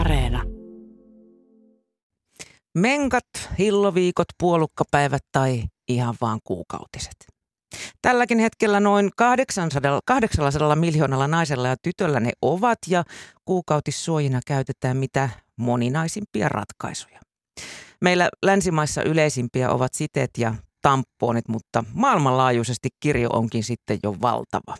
Areena. Menkat, hilloviikot, puolukkapäivät tai ihan vaan kuukautiset. Tälläkin hetkellä noin 800 miljoonalla naisella ja tytöllä ne ovat ja kuukautissuojina käytetään mitä moninaisimpia ratkaisuja. Meillä länsimaissa yleisimpiä ovat siteet ja tamponit, mutta maailmanlaajuisesti kirjo onkin sitten jo valtava.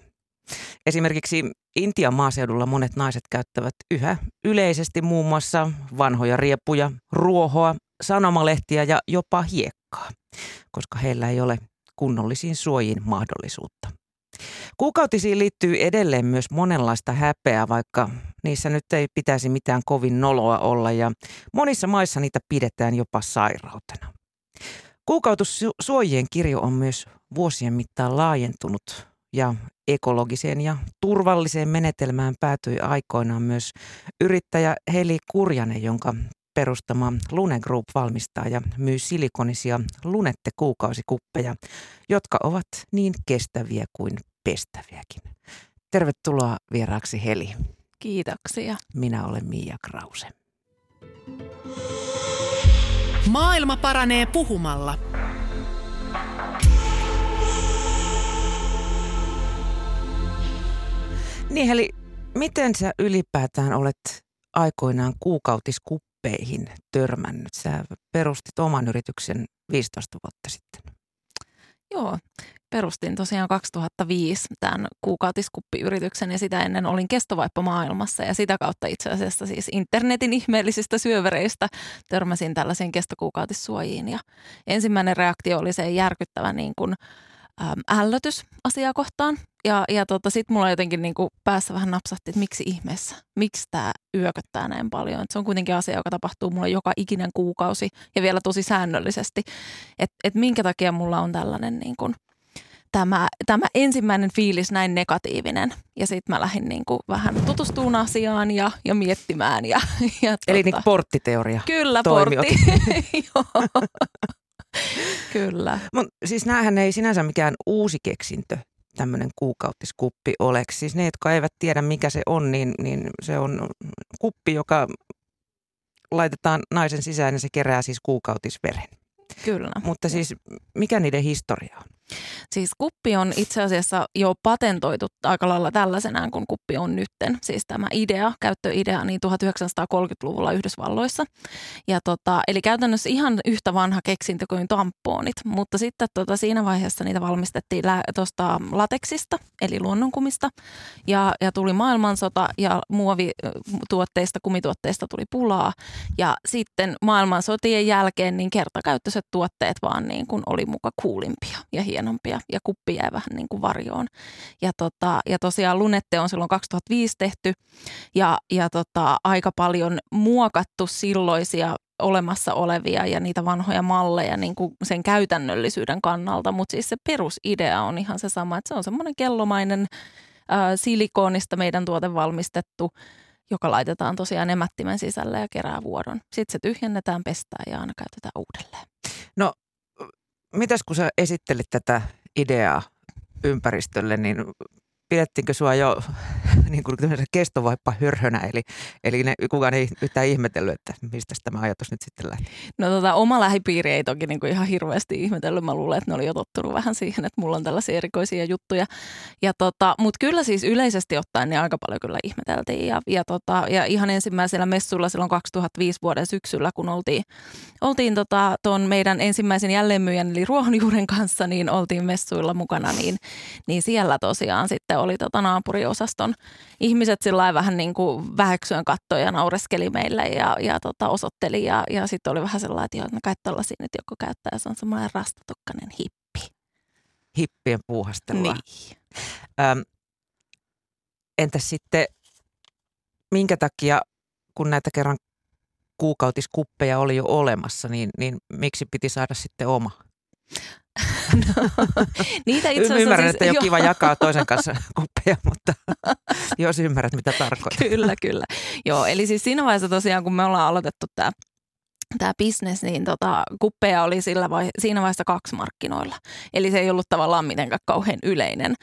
Esimerkiksi Intian maaseudulla monet naiset käyttävät yhä yleisesti muun muassa vanhoja riepuja, ruohoa, sanomalehtiä ja jopa hiekkaa, koska heillä ei ole kunnollisiin suojiin mahdollisuutta. Kuukautisiin liittyy edelleen myös monenlaista häpeää, vaikka niissä nyt ei pitäisi mitään kovin noloa olla ja monissa maissa niitä pidetään jopa sairautena. Kuukautussuojien kirjo on myös vuosien mittaan laajentunut ja ekologiseen ja turvalliseen menetelmään päätyi aikoinaan myös yrittäjä Heli Kurjanen, jonka perustama Lune Group valmistaa ja myy silikonisia Lunette-kuukausikuppeja, jotka ovat niin kestäviä kuin pestäviäkin. Tervetuloa vieraaksi, Heli. Kiitoksia. Minä olen Mia Krause. Maailma paranee puhumalla. Niin, eli miten sä ylipäätään olet aikoinaan kuukautiskuppeihin törmännyt? Sä perustit oman yrityksen 15 vuotta sitten. Joo, perustin tosiaan 2005 tämän kuukautiskuppi-yrityksen ja sitä ennen olin kestovaippa maailmassa ja sitä kautta itse asiassa siis internetin ihmeellisistä syövereistä törmäsin tällaisiin kestokuukautissuojiin ja ensimmäinen reaktio oli se järkyttävä niin kuin ällötys asiaa kohtaan. Ja sitten mulla jotenkin niin kuin päässä vähän napsahti, että miksi ihmeessä, miksi tämä yököttää näin paljon. Et se on kuitenkin asia, joka tapahtuu mulle joka ikinen kuukausi ja vielä tosi säännöllisesti. Että minkä takia mulla on tällainen niin kuin tämä ensimmäinen fiilis näin negatiivinen. Ja sitten mä lähdin niin kuin vähän tutustumaan asiaan ja miettimään. Eli niin porttiteoria. Kyllä, portti. Joo. Kyllä. Mut siis näähän ei sinänsä mikään uusi keksintö tämmöinen kuukautiskuppi ole. Siis ne, jotka eivät tiedä mikä se on, niin se on kuppi, joka laitetaan naisen sisään ja se kerää siis kuukautisveren. Kyllä. Mutta siis mikä niiden historia on? Siis kuppi on itse asiassa jo patentoitu aika lailla tällaisenään, kun kuppi on nytten. Siis tämä idea, käyttöidea, niin 1930-luvulla Yhdysvalloissa. Ja eli käytännössä ihan yhtä vanha keksintö kuin tamponit, mutta sitten siinä vaiheessa niitä valmistettiin tuosta lateksista, eli luonnonkumista. Ja tuli maailmansota ja muovituotteista, kumituotteista tuli pulaa. Ja sitten maailmansotien jälkeen niin kertakäyttöiset tuotteet vaan niin kuin oli muka kuulimpia ja hienompia ja kuppi jäi vähän niin kuin varjoon. Ja tosiaan Lunette on silloin 2005 tehty ja aika paljon muokattu silloisia olemassa olevia ja niitä vanhoja malleja niin kuin sen käytännöllisyyden kannalta, mutta siis se perusidea on ihan se sama, että se on semmoinen kellomainen silikoonista meidän tuote valmistettu, joka laitetaan tosiaan emättimen sisälle ja kerää vuodon. Sitten se tyhjennetään, pestään ja aina käytetään uudelleen. No, mitäs kun sä esittelit tätä ideaa ympäristölle, niin pidettiinkö sua jo niin kuin kestovaippa hörhönä, eli kukaan ei yhtään ihmetellyt, että mistä tämä ajatus nyt sitten lähti? No oma lähipiiri ei toki niin kuin ihan hirveästi ihmetellyt. Mä luulen, että ne oli jo tottunut vähän siihen, että mulla on tällaisia erikoisia juttuja. Mutta kyllä siis yleisesti ottaen niin aika paljon kyllä ihmeteltiin. Ja ihan ensimmäisellä messulla silloin 2005 vuoden syksyllä, kun oltiin tuon meidän ensimmäisen jälleenmyyjän eli Ruohonjuuren kanssa, niin oltiin messuilla mukana, niin siellä tosiaan sitten oli naapuriosaston ihmiset sillä vähän niin kuin väheksyen kattoi ja naureskeli meille ja osoitteli. Ja sitten oli vähän sellainen, että joo, no kai tollaisia nyt joku käyttää, ja se on semmoinen rastatukkainen hippi. Hippien puuhastelua. Niin. Entäs sitten, minkä takia, kun näitä kerran kuukautiskuppeja oli jo olemassa, niin miksi piti saada sitten oma? No, niitä itse ymmärrän, siis, että ei ole kiva jakaa toisen kanssa kuppeja, mutta jos ymmärrät, mitä tarkoittaa. Kyllä, kyllä. Joo, eli siis siinä vaiheessa tosiaan, kun me ollaan aloitettu tämä tämä business, niin kuppeja oli siinä vaiheessa 2 markkinoilla. Eli se ei ollut tavallaan mitenkään kauhean yleinen.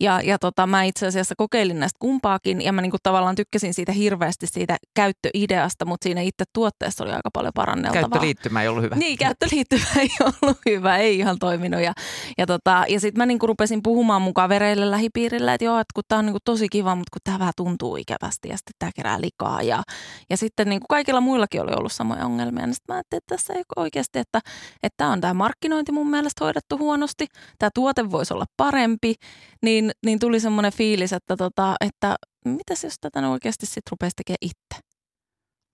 Ja mä itse asiassa kokeilin näistä kumpaakin ja mä niinku tavallaan tykkäsin siitä hirveästi siitä käyttöideasta, mutta siinä itse tuotteessa oli aika paljon paranneltavaa. Käyttöliittymä ei ollut hyvä. Niin, käyttöliittymä ei ollut hyvä, ei ihan toiminut. Ja sitten mä niinku rupesin puhumaan mukaan vereille lähipiirillä, että joo, että kun tää on niinku tosi kiva, mutta kun tää vähän tuntuu ikävästi ja sitten tää kerää likaa. Ja sitten niinku kaikilla muillakin oli ollut samoja ongelmia. Mä ajattelin, että tässä ei oikeasti, että tämä on tämä markkinointi mun mielestä hoidettu huonosti, tämä tuote voisi olla parempi, niin tuli semmoinen fiilis, että mitäs jos tätä oikeasti sitten rupeaisi tekemään itse?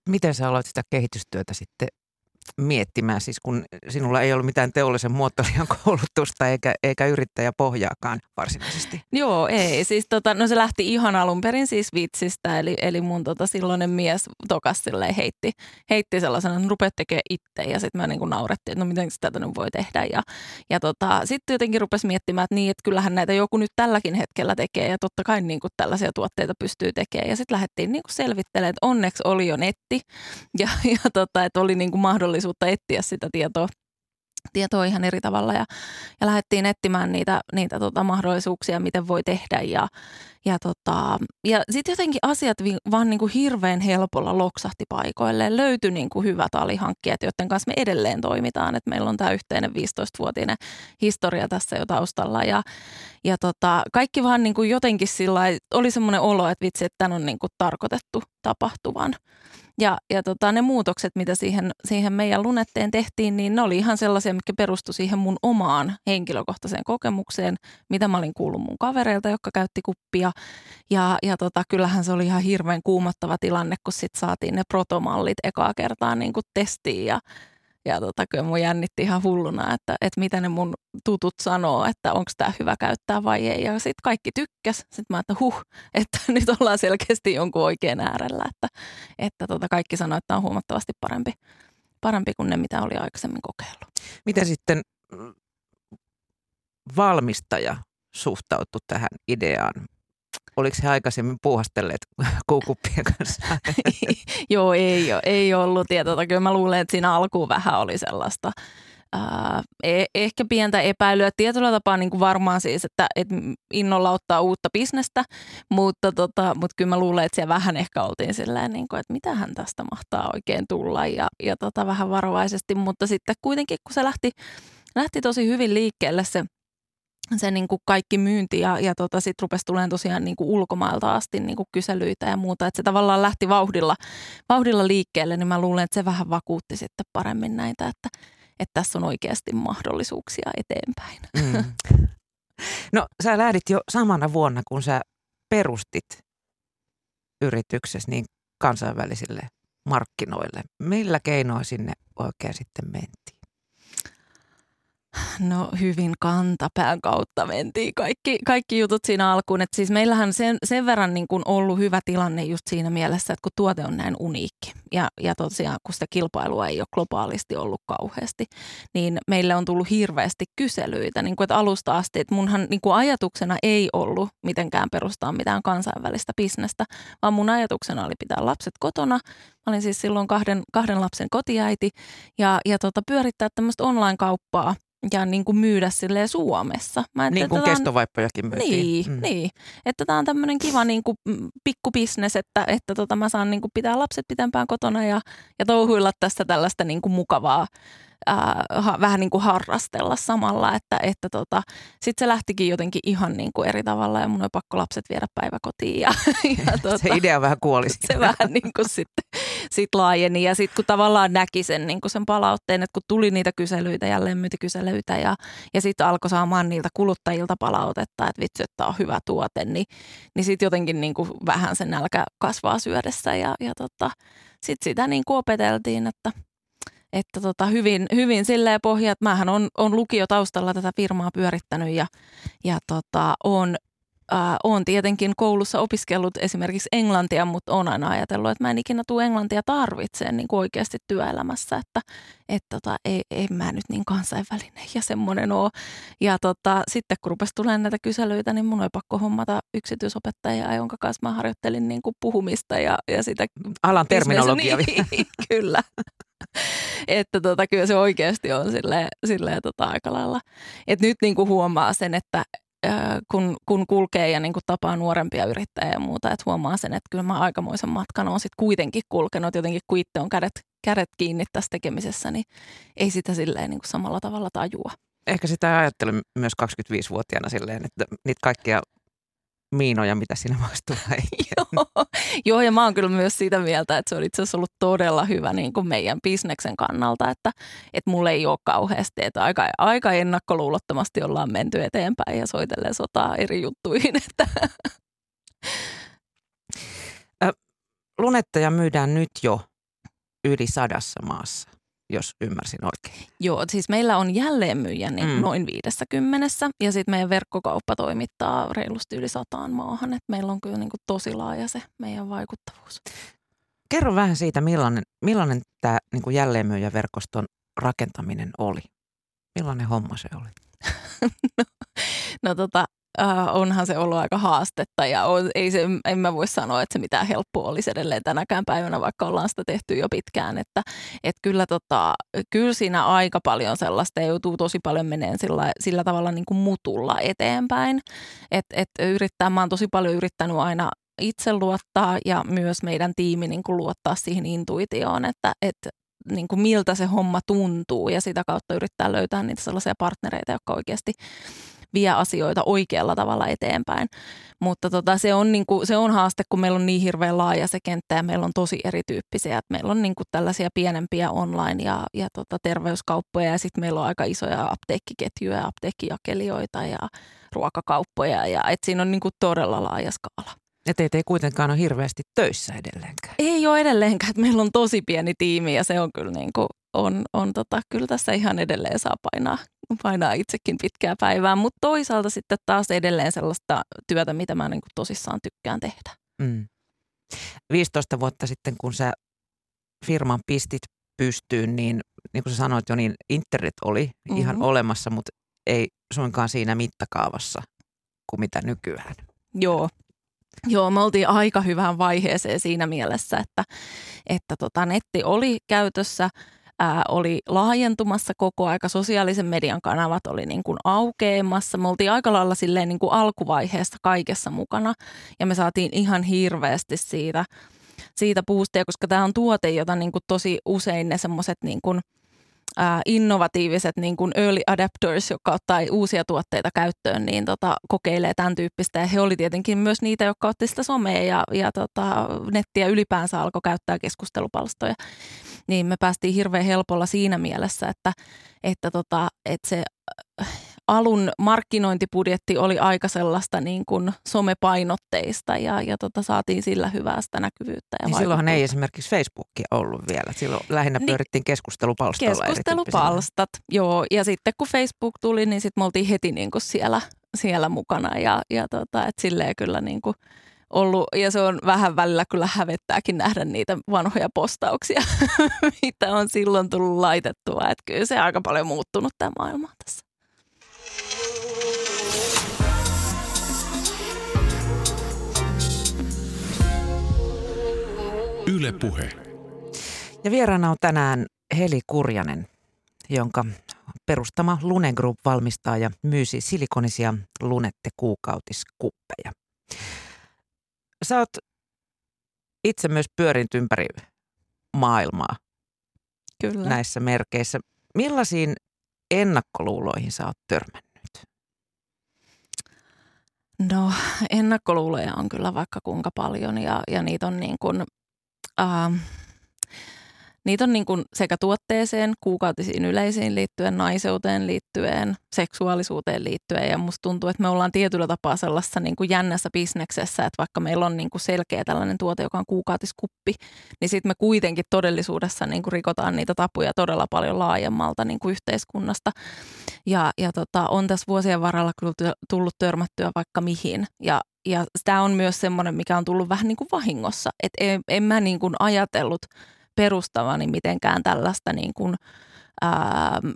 Miten sä aloit sitä kehitystyötä sitten miettimään, siis kun sinulla ei ollut mitään teollisen muotoilijan koulutusta eikä yrittäjäpohjaakaan varsinaisesti? Joo, ei. Siis no se lähti ihan alun perin siis vitsistä, eli mun silloinen mies tokas silleen heitti sellaisena, että rupeat tekemään itse ja sitten mä niinku naurettiin, että no miten sitä nyt voi tehdä ja sitten jotenkin rupesi miettimään, että niin, että kyllähän näitä joku nyt tälläkin hetkellä tekee ja totta kai niinku tällaisia tuotteita pystyy tekemään ja sitten lähdettiin niinku selvittelemään, että onneksi oli jo netti ja että oli niinku mahdollista etsiä sitä tietoa ihan eri tavalla ja lähdettiin etsimään niitä mahdollisuuksia, miten voi tehdä ja sitten jotenkin asiat vaan niinku hirveän helpolla loksahti paikoilleen. Löytyi niinku hyvät alihankkijat, joiden kanssa me edelleen toimitaan, että meillä on tämä yhteinen 15-vuotinen historia tässä jo taustalla ja kaikki vaan niinku jotenkin sillai, oli semmoinen olo, että vitsi, että tämän on niinku tarkoitettu tapahtuvan. Ja ne muutokset, mitä siihen meidän Lunetteen tehtiin, niin ne oli ihan sellaisia, mitkä perustui siihen mun omaan henkilökohtaiseen kokemukseen, mitä mä olin kuullut mun kavereilta, jotka käytti kuppia. Ja kyllähän se oli ihan hirveän kuumottava tilanne, kun sitten saatiin ne protomallit ekaa kertaa niin kuin testiin. Ja kyllä mun jännitti ihan hulluna, että mitä ne mun tutut sanoo, että onko tämä hyvä käyttää vai ei. Ja sitten kaikki tykkäs. Sitten mä ajattelin, että nyt ollaan selkeästi jonkun oikean äärellä. Että kaikki sanoo, että tämä on huomattavasti parempi kuin ne, mitä oli aikaisemmin kokeillut. Miten sitten valmistaja suhtautui tähän ideaan? Oliko he aikaisemmin puuhastelleet kuukuppien kanssa? Joo, ei ollut. Ja kyllä mä luulen, että siinä alkuun vähän oli sellaista ehkä pientä epäilyä. Tietyllä tapaa niin kuin varmaan siis, että innolla ottaa uutta bisnestä, mutta kyllä mä luulen, että siellä vähän ehkä oltiin silleen, niin kuin, että mitähän tästä mahtaa oikein tulla ja vähän varovaisesti. Mutta sitten kuitenkin, kun se lähti tosi hyvin liikkeelle se niin kuin kaikki myynti ja sitten rupesi tulemaan tosiaan niin kuin ulkomailta asti niin kuin kyselyitä ja muuta. Että se tavallaan lähti vauhdilla liikkeelle, niin mä luulen, että se vähän vakuutti sitten paremmin näitä, että tässä on oikeasti mahdollisuuksia eteenpäin. Mm. No sä lähdit jo samana vuonna, kun sä perustit yrityksessä niin kansainvälisille markkinoille. Millä keinoin sinne oikein sitten mentiin? No hyvin kantapään kautta mentiin kaikki jutut siinä alkuun. Et siis meillähän sen verran niin kun ollut hyvä tilanne just siinä mielessä, että kun tuote on näin uniikki ja tosiaan kun sitä kilpailua ei ole globaalisti ollut kauheasti, niin meille on tullut hirveästi kyselyitä niin kun, että alusta asti. Et munhan niin kun ajatuksena ei ollut mitenkään perustaa mitään kansainvälistä bisnestä, vaan mun ajatuksena oli pitää lapset kotona. Mä olin siis silloin kahden lapsen kotiäiti ja pyörittää tämmöistä online-kauppaa. Ja niin kuin myydä silleen Suomessa. Niin kuin kestovaippojakin myytiin. Niin. Että tämä on tämmöinen kiva niin kuin pikkubisnes, että mä saan niin kuin pitää lapset pitempään kotona ja touhuilla tästä tällaista niin kuin mukavaa, vähän niin kuin harrastella samalla. Että sitten se lähtikin jotenkin ihan niin kuin eri tavalla ja mun oli pakko lapset viedä päiväkotiin. Se idea vähän kuoli. Se vähän niin kuin sitten laajeni ja sitten kun tavallaan näki sen, niin kuin sen palautteen, että kun tuli niitä kyselyitä, jälleen myyntikyselyitä ja sitten alkoi saamaan niiltä kuluttajilta palautetta, että vitsi, että on hyvä tuote, niin sitten jotenkin niin kuin vähän sen nälkä kasvaa syödessä ja sitten sitä niin kuin opeteltiin, että hyvin silleen pohja, että mähän on lukiotaustalla tätä firmaa pyörittänyt ja on tietenkin koulussa opiskellut esimerkiksi englantia, mutta on aina ajatellut, että mä en ikinä tule englantia tarvitsemaan niin kuin oikeasti työelämässä, että ei mä nyt niin kansainvälinen ja semmoinen ole. Ja sitten kun rupesi tulemaan näitä kyselyitä, niin mun oli pakko hommata yksityisopettajaa, jonka kanssa mä harjoittelin niin kuin puhumista ja sitä alan terminologiaa. Niin, kyllä. Että kyllä se oikeasti on silleen aika lailla. Et nyt huomaa sen, että kun kulkee ja tapaa nuorempia yrittäjiä ja muuta, että huomaa sen, että kyllä mä aikamoisen matkan oon sitten kuitenkin kulkenut. Jotenkin kun itse on kädet kiinni tässä tekemisessä, niin ei sitä silleen samalla tavalla tajua. Ehkä sitä ajattelen myös 25-vuotiaana silleen, että niitä kaikkia miinoja, mitä siinä makstuu. Joo, ja mä oon kyllä myös sitä mieltä, että se on itse asiassa ollut todella hyvä meidän bisneksen kannalta, että mulla ei ole kauheasti, että aika ennakkoluulottomasti ollaan menty eteenpäin ja soitelleen sotaa eri juttuihin. Että. Lunetteja myydään nyt jo yli 100 maassa, jos ymmärsin oikein. Joo, siis meillä on jälleenmyyjä noin 50 ja sitten meidän verkkokauppa toimittaa reilusti yli 100 maahan. Et meillä on kyllä tosi laaja se meidän vaikuttavuus. Kerro vähän siitä, millainen tämä jälleenmyyjäverkoston rakentaminen oli. Millainen homma se oli? Onhan se ollut aika haastetta ja en mä voi sanoa, että se mitään helppoa olisi edelleen tänäkään päivänä, vaikka ollaan sitä tehty jo pitkään. Että kyllä siinä aika paljon sellaista joutuu tosi paljon meneen sillä tavalla mutulla eteenpäin. Että mä oon tosi paljon yrittänyt aina itse luottaa ja myös meidän tiimi luottaa siihen intuitioon, että miltä se homma tuntuu ja sitä kautta yrittää löytää niitä sellaisia partnereita, jotka oikeasti vie asioita oikealla tavalla eteenpäin. Mutta se on haaste, kun meillä on niin hirveän laaja se kenttä ja meillä on tosi erityyppisiä. Et meillä on tällaisia pienempiä online ja terveyskauppoja ja sitten meillä on aika isoja apteekkiketjuja, apteekkijakelijoita ja ruokakauppoja. Ja, et siinä on todella laaja skaala. Ja teitä ei kuitenkaan ole hirveästi töissä edelleenkään. Ei ole edelleenkään. Et meillä on tosi pieni tiimi ja se on kyllä kyllä tässä ihan edelleen saa painaa itsekin pitkää päivää, mutta toisaalta sitten taas edelleen sellaista työtä, mitä mä tosissaan tykkään tehdä. 15 vuotta sitten, kun sä firman pistit pystyyn, niin kuin sä sanoit jo, niin internet oli ihan olemassa, mutta ei suinkaan siinä mittakaavassa kuin mitä nykyään. Joo, me oltiin aika hyvään vaiheeseen siinä mielessä, että netti oli käytössä. Oli laajentumassa koko aika, sosiaalisen median kanavat oli aukeamassa. Me oltiin aika lailla silleen alkuvaiheessa kaikessa mukana ja me saatiin ihan hirveästi siitä boostia, koska tämä on tuote, jota tosi usein ne semmoiset innovatiiviset early adapters, jotka ottaa uusia tuotteita käyttöön, niin kokeilee tämän tyyppistä. Ja he oli tietenkin myös niitä, jotka otti sitä somea ja nettiä ylipäänsä alkoi käyttää keskustelupalstoja. Niin me päästiin hirveän helpolla siinä mielessä, että se alun markkinointibudjetti oli aika sellaista somepainotteista ja saatiin sillä hyvää sitä näkyvyyttä. Ja niin silloinhan ei esimerkiksi Facebookia ollut vielä. Silloin lähinnä pyörittiin keskustelupalstoilla. Keskustelupalstat, joo. Ja sitten kun Facebook tuli, niin sitten me oltiin heti siellä mukana ja et silleen kyllä ollut, ja se on vähän välillä kyllä hävettääkin nähdä niitä vanhoja postauksia, mitä on silloin tullut laitettua. Että kyllä se on aika paljon muuttunut tämä maailma tässä. Yle Puhe. Ja vieraana on tänään Heli Kurjanen, jonka perustama Lune Group valmistaa ja myy silikonisia Lunette-kuukautiskuppeja. Sä oot itse myös pyörinyt ympäri maailmaa kyllä näissä merkeissä. Millaisiin ennakkoluuloihin sä oot törmännyt? No, ennakkoluuloja on kyllä vaikka kuinka paljon ja niitä on niitä on sekä tuotteeseen, kuukautisiin yleisiin liittyen, naiseuteen liittyen, seksuaalisuuteen liittyen. Ja musta tuntuu, että me ollaan tietyllä tapaa sellaisessa jännässä bisneksessä, että vaikka meillä on selkeä tällainen tuote, joka on kuukautiskuppi, niin sitten me kuitenkin todellisuudessa rikotaan niitä tapuja todella paljon laajemmalta yhteiskunnasta. Ja on tässä vuosien varrella kyllä tullut törmättyä vaikka mihin. Ja tämä on myös semmoinen, mikä on tullut vähän vahingossa. Et en mä ajatellut perustavani mitenkään tällaista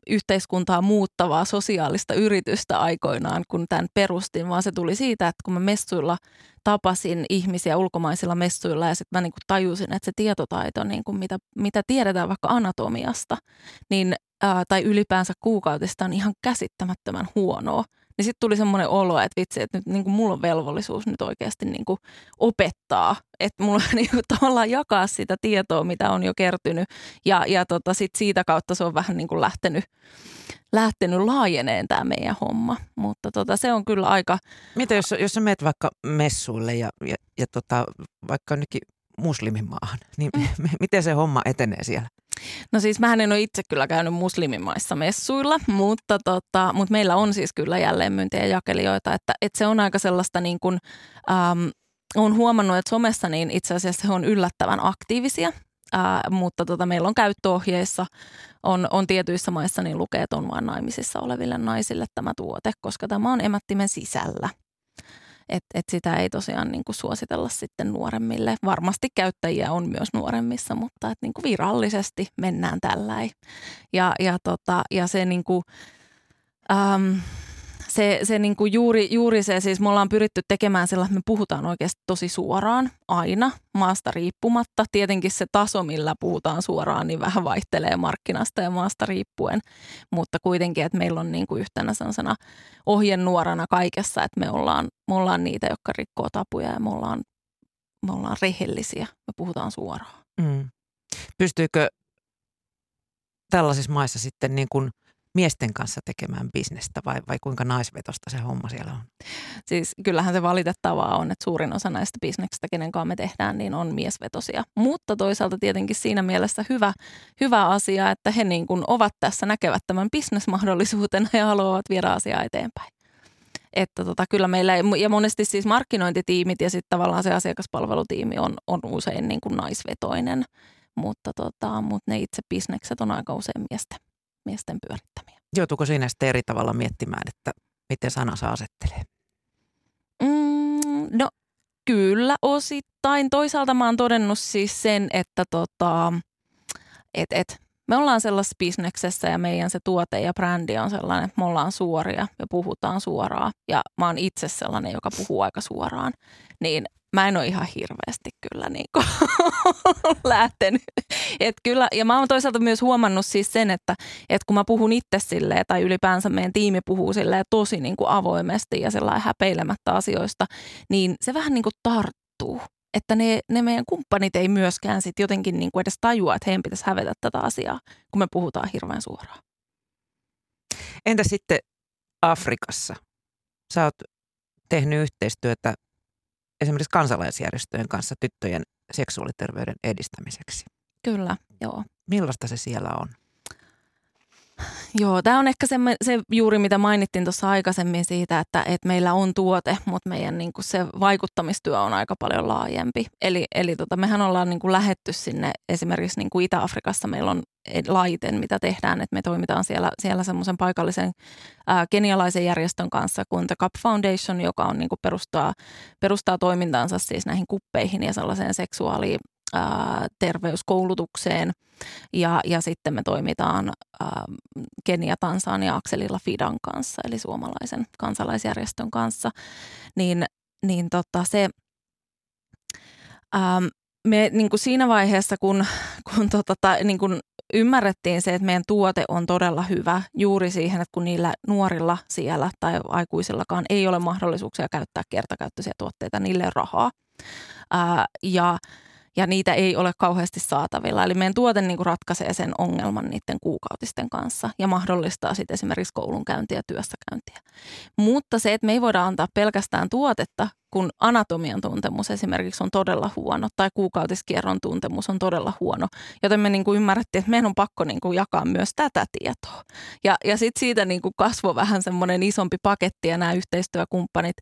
yhteiskuntaa muuttavaa sosiaalista yritystä aikoinaan, kun tämän perustin, vaan se tuli siitä, että kun mä messuilla tapasin ihmisiä ulkomaisilla messuilla ja sitten mä niin kuin tajusin, että se tietotaito, niin kuin mitä tiedetään vaikka anatomiasta niin, tai ylipäänsä kuukautista on ihan käsittämättömän huonoa. Niin sitten tuli semmoinen olo, että vitsi, että nyt niin kuin mulla on velvollisuus nyt oikeasti niin kuin opettaa, että mulla on niin kuin tavallaan jakaa sitä tietoa, mitä on jo kertynyt ja sit siitä kautta se on vähän niin kuin lähtenyt laajeneen tämä meidän homma, mutta se on kyllä aika... Mitä jos sä meet vaikka messuille ja vaikka nytkin muslimimaahan, niin miten se homma etenee siellä? No siis mähän en ole itse kyllä käynyt muslimimaissa messuilla, mutta meillä on siis kyllä jälleenmyyntiä ja jakelijoita, että se on aika sellaista niin kuin, olen huomannut, että somessa niin itse asiassa he on yllättävän aktiivisia, mutta meillä on käyttöohjeissa, on tietyissä maissa niin lukee, että on vain naimisissa oleville naisille tämä tuote, koska tämä on emättimen sisällä. Et sitä ei tosiaan niin kuin suositella sitten nuoremmille. Varmasti käyttäjiä on myös nuoremmissa, mutta niin kuin virallisesti mennään tälläin. Ja se niin kuin, se niin kuin juuri se, siis me ollaan pyritty tekemään sellainen, että me puhutaan oikeasti tosi suoraan aina maasta riippumatta. Tietenkin se taso, millä puhutaan suoraan, niin vähän vaihtelee markkinasta ja maasta riippuen. Mutta kuitenkin, että meillä on niin kuin yhtenä sellaisena ohjenuorana kaikessa, että me ollaan niitä, jotka rikkoo tapuja ja me ollaan rehellisiä. Me puhutaan suoraan. Mm. Pystyykö tällaisissa maissa sitten niin kuin miesten kanssa tekemään bisnestä vai kuinka naisvetosta se homma siellä on? Siis kyllähän se valitettavaa on, että suurin osa näistä bisneksistä, kenen kanssa me tehdään, niin on miesvetosia. Mutta toisaalta tietenkin siinä mielessä hyvä asia, että he niin kuin ovat tässä, näkevät tämän bisnesmahdollisuutena ja haluavat viedä asiaa eteenpäin. Että kyllä meillä, ja monesti siis markkinointitiimit ja sitten tavallaan se asiakaspalvelutiimi on usein niin kuin naisvetoinen, mutta ne itse bisnekset on aika usein miesten pyörittämiä. Joutuuko siinä sitten eri tavalla miettimään, että miten sanansa asettelee? No kyllä osittain. Toisaalta mä oon todennut siis sen, että me ollaan sellaisessa bisneksessä ja meidän se tuote ja brändi on sellainen, että me ollaan suoria ja puhutaan suoraan. Ja mä oon itse sellainen, joka puhuu aika suoraan. Niin mä en ole ihan hirveästi kyllä niin kuin lähtenyt. Et kyllä, ja mä oon toisaalta myös huomannut siis sen, että kun mä puhun itse silleen tai ylipäänsä meidän tiimi puhuu silleen tosi niin kuin avoimesti ja sellainen häpeilemättä asioista, niin se vähän niin kuin tarttuu. Että ne meidän kumppanit ei myöskään sit jotenkin niin kuin edes tajua, että heidän pitäisi hävetä tätä asiaa, kun me puhutaan hirveän suoraan. Entä sitten Afrikassa? Sä oot tehnyt yhteistyötä esimerkiksi kansalaisjärjestöjen kanssa tyttöjen seksuaaliterveyden edistämiseksi. Kyllä, joo. Millaista se siellä on? Joo, tämä on ehkä se juuri, mitä mainittiin tuossa aikaisemmin siitä, että meillä on tuote, mutta meidän niin kuin se vaikuttamistyö on aika paljon laajempi. Eli mehän ollaan niin kuin lähetty sinne esimerkiksi niin kuin Itä-Afrikassa meillä on laiten, mitä tehdään, että me toimitaan siellä semmoisen paikallisen kenialaisen järjestön kanssa kuin The Cup Foundation, joka on niin kuin perustaa toimintaansa siis näihin kuppeihin ja sellaiseen seksuaaliin. Terveyskoulutukseen ja sitten me toimitaan Kenia-Tansania akselilla Fidan kanssa, eli suomalaisen kansalaisjärjestön kanssa, me niin kuin siinä vaiheessa, kun ymmärrettiin se, että meidän tuote on todella hyvä juuri siihen, että kun niillä nuorilla siellä tai aikuisillakaan ei ole mahdollisuuksia käyttää kertakäyttöisiä tuotteita, niille rahaa ja niitä ei ole kauheasti saatavilla. Eli meidän tuote niin kuin ratkaisee sen ongelman niiden kuukautisten kanssa ja mahdollistaa sitten esimerkiksi koulunkäyntiä ja työssäkäyntiä. Mutta se, että me ei voida antaa pelkästään tuotetta, kun anatomian tuntemus esimerkiksi on todella huono tai kuukautiskierron tuntemus on todella huono. Joten me niin kuin ymmärrettiin, että meidän on pakko niin kuin jakaa myös tätä tietoa. Ja sitten siitä niin kuin kasvoi vähän semmoinen isompi paketti ja nämä yhteistyökumppanit,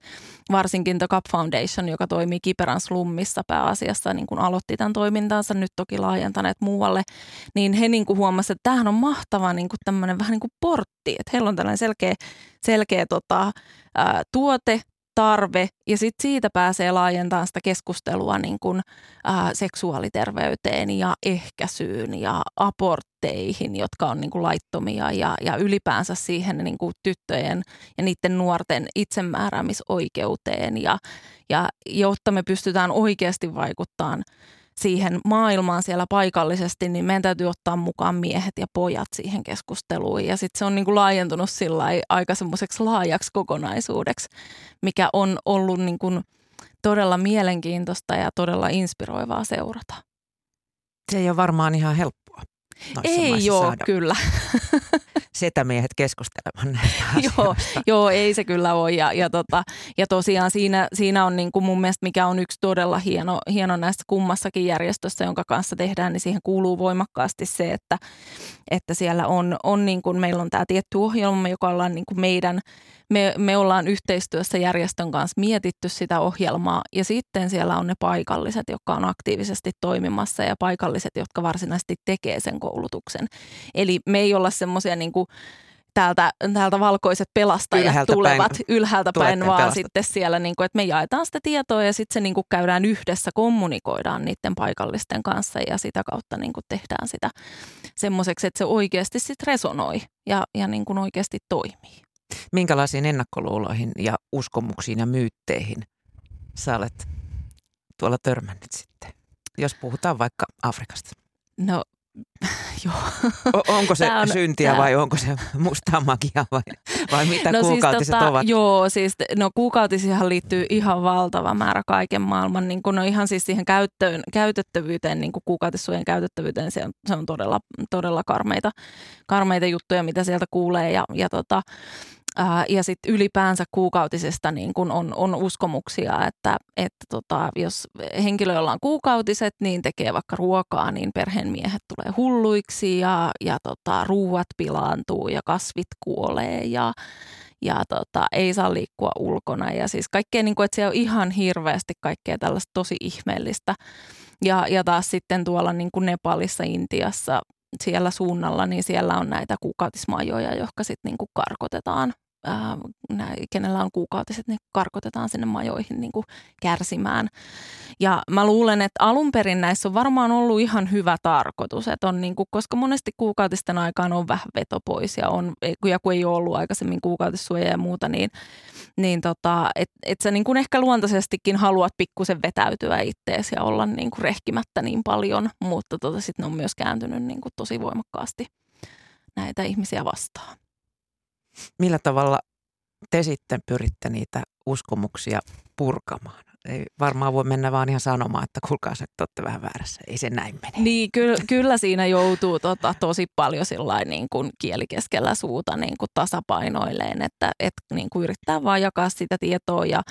varsinkin The Cup Foundation, joka toimii Kiberan slummissa pääasiassa, niin kuin aloitti tämän toimintansa, nyt toki laajentaneet muualle, niin he niin kuin huomasivat, että tämähän on mahtava niin kuin tämmöinen vähän niin kuin portti, että heillä on tällainen selkeä tuote, tarve, ja sitten siitä pääsee laajentamaan sitä keskustelua niin kun, seksuaaliterveyteen ja ehkäisyyn ja abortteihin, jotka on niin kun laittomia, ja ylipäänsä siihen niin kun tyttöjen ja niiden nuorten itsemääräämisoikeuteen, ja jotta me pystytään oikeasti vaikuttamaan siihen maailmaan siellä paikallisesti, niin meidän täytyy ottaa mukaan miehet ja pojat siihen keskusteluun. Ja sitten se on niin kuin laajentunut sillai aika semmoiseksi laajaksi kokonaisuudeksi, mikä on ollut niin kuin todella mielenkiintoista ja todella inspiroivaa seurata. Se ei ole varmaan ihan helppoa. Ei ole, kyllä. Setämiehet keskustelemaan näistä asioista. Joo, ei se kyllä ole. Ja tosiaan siinä on niin kuin mun mielestä, mikä on yksi todella hieno näistä kummassakin järjestössä, jonka kanssa tehdään, niin siihen kuuluu voimakkaasti se, että siellä on niin kuin, meillä on tämä tietty ohjelma, joka ollaan niin kuin me ollaan yhteistyössä järjestön kanssa mietitty sitä ohjelmaa, ja sitten siellä on ne paikalliset, jotka on aktiivisesti toimimassa, ja paikalliset, jotka varsinaisesti tekee sen koulutuksen. Eli me ei olla semmoisia niin kuin täältä valkoiset pelastajat ylhäältä päin vaan pelastat. Sitten siellä, niin kuin, että me jaetaan sitä tietoa ja sitten se niin kuin käydään yhdessä, kommunikoidaan niiden paikallisten kanssa ja sitä kautta niin kuin tehdään sitä semmoiseksi, että se oikeasti sitten resonoi ja niin kuin oikeasti toimii. Minkälaisiin ennakkoluuloihin ja uskomuksiin ja myytteihin sä olet tuolla törmännyt sitten, jos puhutaan vaikka Afrikasta? No joo. Onko se syntiä vai onko se mustaa magiaa vai mitä no kuukautiset siis ovat? Joo, siis no kuukautisiinhan liittyy ihan valtava määrä kaiken maailman, niin kun, no ihan siis siihen käytettävyyteen, niin kuin kuukautissuojan käytettävyyteen, se on todella, todella karmeita juttuja, mitä sieltä kuulee ja sitten ylipäänsä kuukautisesta niin kun on uskomuksia, että jos henkilöllä on kuukautiset, niin tekee vaikka ruokaa, niin perheenmiehet tulee hulluiksi ja ruuat pilaantuu ja kasvit kuolee ja ei saa liikkua ulkona. Ja siis kaikkea, niin kun, että siellä on ihan hirveästi kaikkea tällaista tosi ihmeellistä. Ja taas sitten tuolla niin kun Nepalissa, Intiassa, siellä suunnalla, niin siellä on näitä kuukautismajoja, jotka sitten niinku karkotetaan, kenellä on kuukautiset, niin karkotetaan sinne majoihin niinku kärsimään. Ja mä luulen, että alun perin näissä on varmaan ollut ihan hyvä tarkoitus, että on niinku, koska monesti kuukautisten aikaan on vähän veto pois ja kun ei ole ollut aikaisemmin kuukautissuojaa ja muuta, niin et sä niinku ehkä luontaisestikin haluat pikkusen vetäytyä ittees ja olla niinku rehkimättä niin paljon, mutta sitten on myös kääntynyt niinku tosi voimakkaasti näitä ihmisiä vastaan. Millä tavalla te sitten pyritte niitä uskomuksia purkamaan? Ei varmaan voi mennä vaan ihan sanomaan, että kuulkaa, että olette vähän väärässä. Ei se näin mene. Niin, kyllä siinä joutuu tosi paljon sillain niin kuin kieli keskellä suuta niin kuin tasapainoilleen, että niin kuin yrittää vaan jakaa sitä tietoa. Ja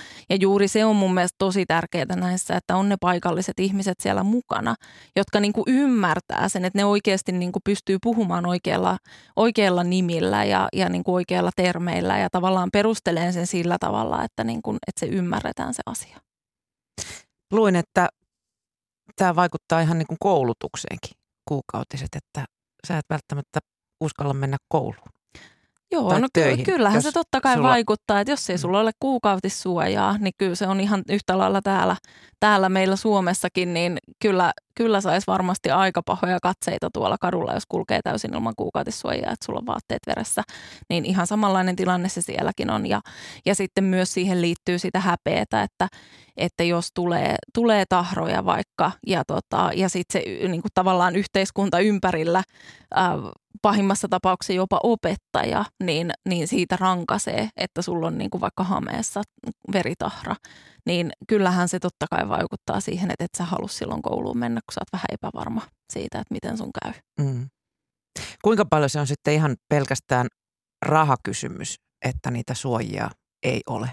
juuri se on mun mielestä tosi tärkeää näissä, että on ne paikalliset ihmiset siellä mukana, jotka niin kuin ymmärtää sen, että ne oikeasti niin kuin pystyy puhumaan oikealla nimillä ja niin kuin oikealla termeillä ja tavallaan perustelee sen sillä tavalla, että, niin kuin, että se ymmärretään se asia. Luin, että tämä vaikuttaa ihan niin kuin koulutukseenkin, kuukautiset, että sä et välttämättä uskalla mennä kouluun. Joo, no töihin, kyllähän se totta kai sulla vaikuttaa, että jos ei sulla ole kuukautissuojaa, niin kyllä se on ihan yhtä lailla täällä meillä Suomessakin, niin kyllä saisi varmasti aika pahoja katseita tuolla kadulla, jos kulkee täysin ilman kuukautissuojaa, että sulla on vaatteet veressä. Niin ihan samanlainen tilanne se sielläkin on. Ja sitten myös siihen liittyy sitä häpeetä, että jos tulee tahroja vaikka ja sitten se niin kuin tavallaan yhteiskunta ympärillä pahimmassa tapauksessa jopa opettaja, niin siitä rankaisee, että sulla on niin kuin vaikka hameessa veritahra. Niin kyllähän se totta kai vaikuttaa siihen, että et sä halua silloin kouluun mennä, kun sä oot vähän epävarma siitä, että miten sun käy. Mm. Kuinka paljon se on sitten ihan pelkästään rahakysymys, että niitä suojia ei ole?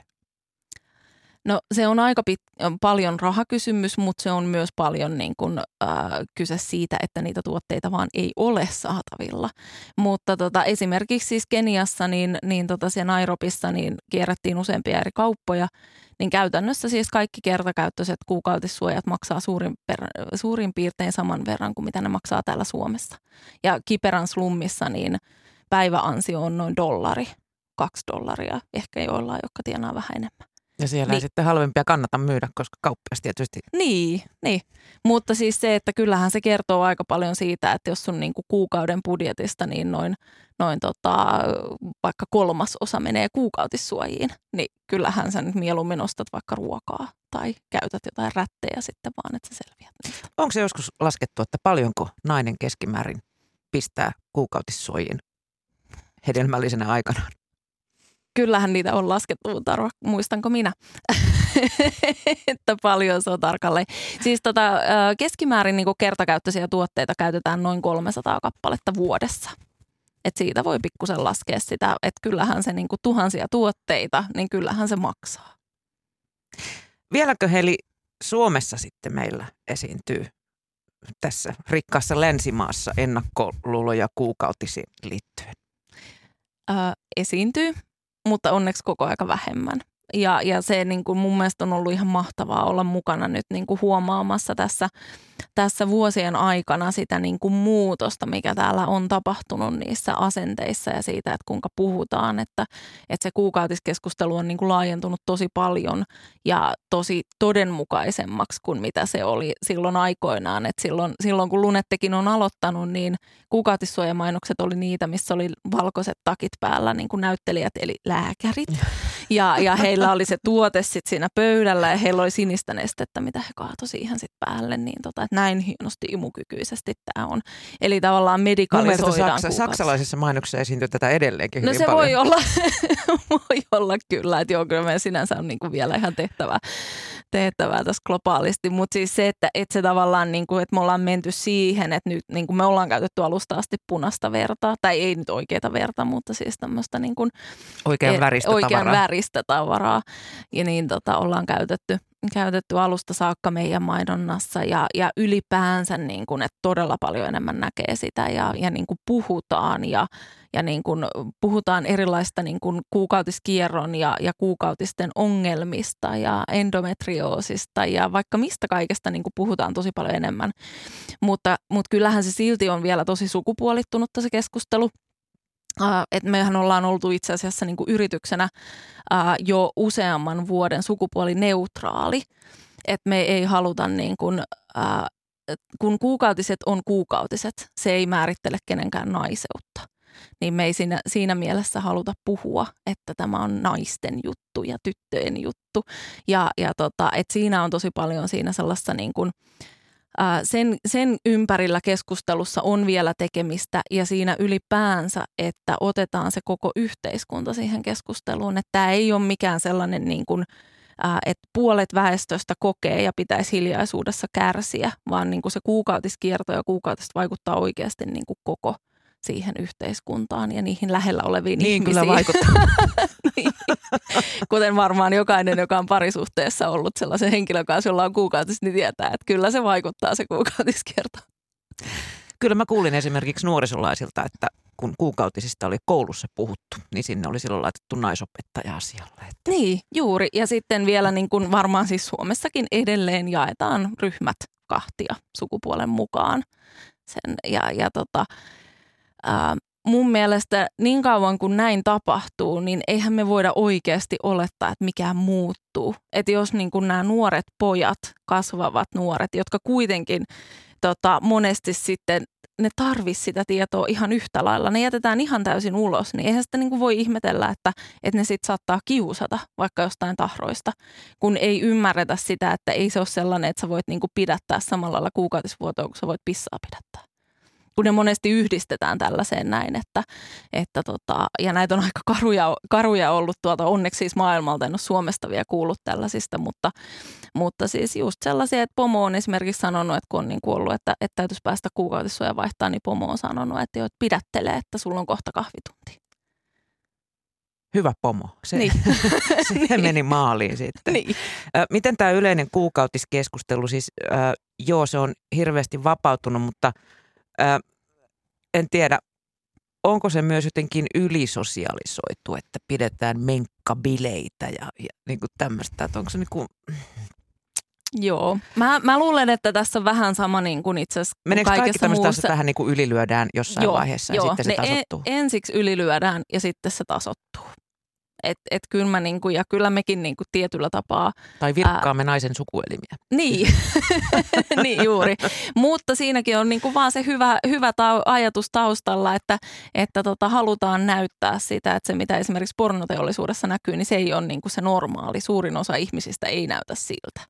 No se on aika paljon rahakysymys, mutta se on myös paljon niin kun, kyse siitä, että niitä tuotteita vaan ei ole saatavilla. Mutta esimerkiksi siis Keniassa, niin siellä Nairobissa niin kierrättiin useampia eri kauppoja, niin käytännössä siis kaikki kertakäyttöiset kuukautissuojat maksaa suurin piirtein saman verran kuin mitä ne maksaa täällä Suomessa. Ja Kiberan slummissa niin päiväansio on noin $2, ehkä joillain, jotka tienaa vähän enemmän. Ja siellä ei sitten halvempia kannata myydä, koska kauppias tietysti. Niin. Mutta siis se, että kyllähän se kertoo aika paljon siitä, että jos sun niinku kuukauden budjetista, niin noin vaikka 1/3 menee kuukautissuojiin, niin kyllähän sä nyt mieluummin ostat vaikka ruokaa tai käytät jotain rättejä sitten vaan, että sä selviät. Onko se joskus laskettu, että paljonko nainen keskimäärin pistää kuukautissuojiin hedelmällisenä aikanaan? Kyllähän niitä on laskettu, muistanko minä, että paljon se on tarkalleen. Siis keskimäärin niin kertakäyttöisiä tuotteita käytetään noin 300 kappaletta vuodessa. Et siitä voi pikkusen laskea sitä, että kyllähän se niin tuhansia tuotteita, niin kyllähän se maksaa. Vieläkö Heli Suomessa sitten meillä esiintyy tässä rikkaassa länsimaassa ennakkoluuloja kuukautisiin liittyen? Esiintyy, mutta onneksi koko aika vähemmän. Ja se niin kuin mun mielestä on ollut ihan mahtavaa olla mukana nyt niin kuin huomaamassa tässä vuosien aikana sitä niin kuin muutosta, mikä täällä on tapahtunut niissä asenteissa ja siitä, että kuinka puhutaan, että se kuukautiskeskustelu on niin kuin laajentunut tosi paljon ja tosi todenmukaisemmaksi kuin mitä se oli silloin aikoinaan. Et silloin kun Lunettekin on aloittanut, niin kuukautissuojamainokset oli niitä, missä oli valkoiset takit päällä, niin kuin näyttelijät eli lääkärit. Ja heillä oli se tuote sitten siinä pöydällä ja heillä oli sinistä nestettä, mitä he kaatoi siihen sitten päälle, niin että näin hienosti imukykyisesti tämä on. Eli tavallaan medikalisoidaan saksalaisessa mainoksessa esiintyy tätä edelleenkin hyvin paljon. No se voi olla kyllä, että joo, kyllä meidän sinänsä on niinku vielä ihan tehtävää tässä globaalisti, mutta siis se, että se tavallaan, niinku, että me ollaan menty siihen, että nyt niinku me ollaan käytetty alusta asti punaista vertaa, tai ei nyt oikeaa vertaa, mutta siis tämmöistä niinku, oikean väristä tavaraa, ja niin ollaan käytetty alusta saakka meidän mainonnassa ja ylipäänsä, niin kuin, että todella paljon enemmän näkee sitä ja niin kuin puhutaan ja niin kuin puhutaan erilaista niin kuin kuukautiskierron ja kuukautisten ongelmista ja endometrioosista ja vaikka mistä kaikesta niin kuin puhutaan tosi paljon enemmän, mutta kyllähän se silti on vielä tosi sukupuolittunutta se keskustelu. Että mehän ollaan oltu itse asiassa niin kuin yrityksenä jo useamman vuoden sukupuolineutraali, että me ei haluta niin kuin, kun kuukautiset on kuukautiset, se ei määrittele kenenkään naiseutta, niin me ei siinä mielessä haluta puhua, että tämä on naisten juttu ja tyttöjen juttu ja että siinä on tosi paljon siinä sellaista niin kuin, sen ympärillä keskustelussa on vielä tekemistä ja siinä ylipäänsä, että otetaan se koko yhteiskunta siihen keskusteluun. Että tämä ei ole mikään sellainen, niin kuin, että puolet väestöstä kokee ja pitäisi hiljaisuudessa kärsiä, vaan niin kuin se kuukautiskierto ja kuukautista vaikuttaa oikeasti niin kuin koko siihen yhteiskuntaan ja niihin lähellä oleviin ihmisiin. Kyllä vaikuttaa. Niin. Kuten varmaan jokainen, joka on parisuhteessa ollut sellaisen henkilön kanssa, jolla on kuukautis, niin tietää, että kyllä se vaikuttaa se kuukautiskierto. Kyllä mä kuulin esimerkiksi nuorisolaisilta, että kun kuukautisista oli koulussa puhuttu, niin sinne oli silloin laitettu naisopettaja asialle. Että... Niin, juuri. Ja sitten vielä niin kuin varmaan siis Suomessakin edelleen jaetaan ryhmät kahtia sukupuolen mukaan. Mun mielestä niin kauan kuin näin tapahtuu, niin eihän me voida oikeasti olettaa, että mikään muuttuu. Että jos niin kuin nämä nuoret pojat, kasvavat nuoret, jotka kuitenkin monesti sitten, ne tarvisi sitä tietoa ihan yhtä lailla. Ne jätetään ihan täysin ulos, niin eihän sitä niin kuin voi ihmetellä, että ne sitten saattaa kiusata vaikka jostain tahroista, kun ei ymmärretä sitä, että ei se ole sellainen, että sä voit niin kuin pidättää samalla lailla kuukautisvuotoa, kun sä voit pissaa pidättää. Kun ne monesti yhdistetään tällaiseen näin, että ja näitä on aika karuja ollut tuolta, onneksi siis maailmalta, en ole Suomesta vielä kuullut tällaisista, mutta siis just sellaisia, että pomo on esimerkiksi sanonut, että kun on niin kuollut, että täytyisi päästä kuukautissuoja vaihtaa, niin pomo on sanonut, että joo, pidättele, että sulla on kohta kahvitunti. Hyvä pomo, se niin. Meni maaliin sitten. Niin. Miten tämä yleinen kuukautiskeskustelu, siis joo, se on hirveästi vapautunut, mutta... En tiedä, onko se myös jotenkin ylisosialisoitu, että pidetään menkkabileitä ja niin kuin tämmöistä, että onko se niin kuin... Joo. Mä luulen, että tässä on vähän sama niin kuin itse asiassa kaikessa muussa. Meneekö kaikki tämmöistä asiassa tähän niin kuin ylilyödään jossain vaiheessa ja sitten se tasoittuu? Ensiksi ylilyödään ja sitten se tasoittuu. Että kyllä mä niinku, ja kyllä mekin niinku tietyllä tapaa. Tai virkkaamme naisen sukuelimiä. Niin, niin juuri. Mutta siinäkin on niinku vaan se hyvä ajatus taustalla, että halutaan näyttää sitä, että se mitä esimerkiksi pornoteollisuudessa näkyy, niin se ei ole niinku se normaali. Suurin osa ihmisistä ei näytä siltä.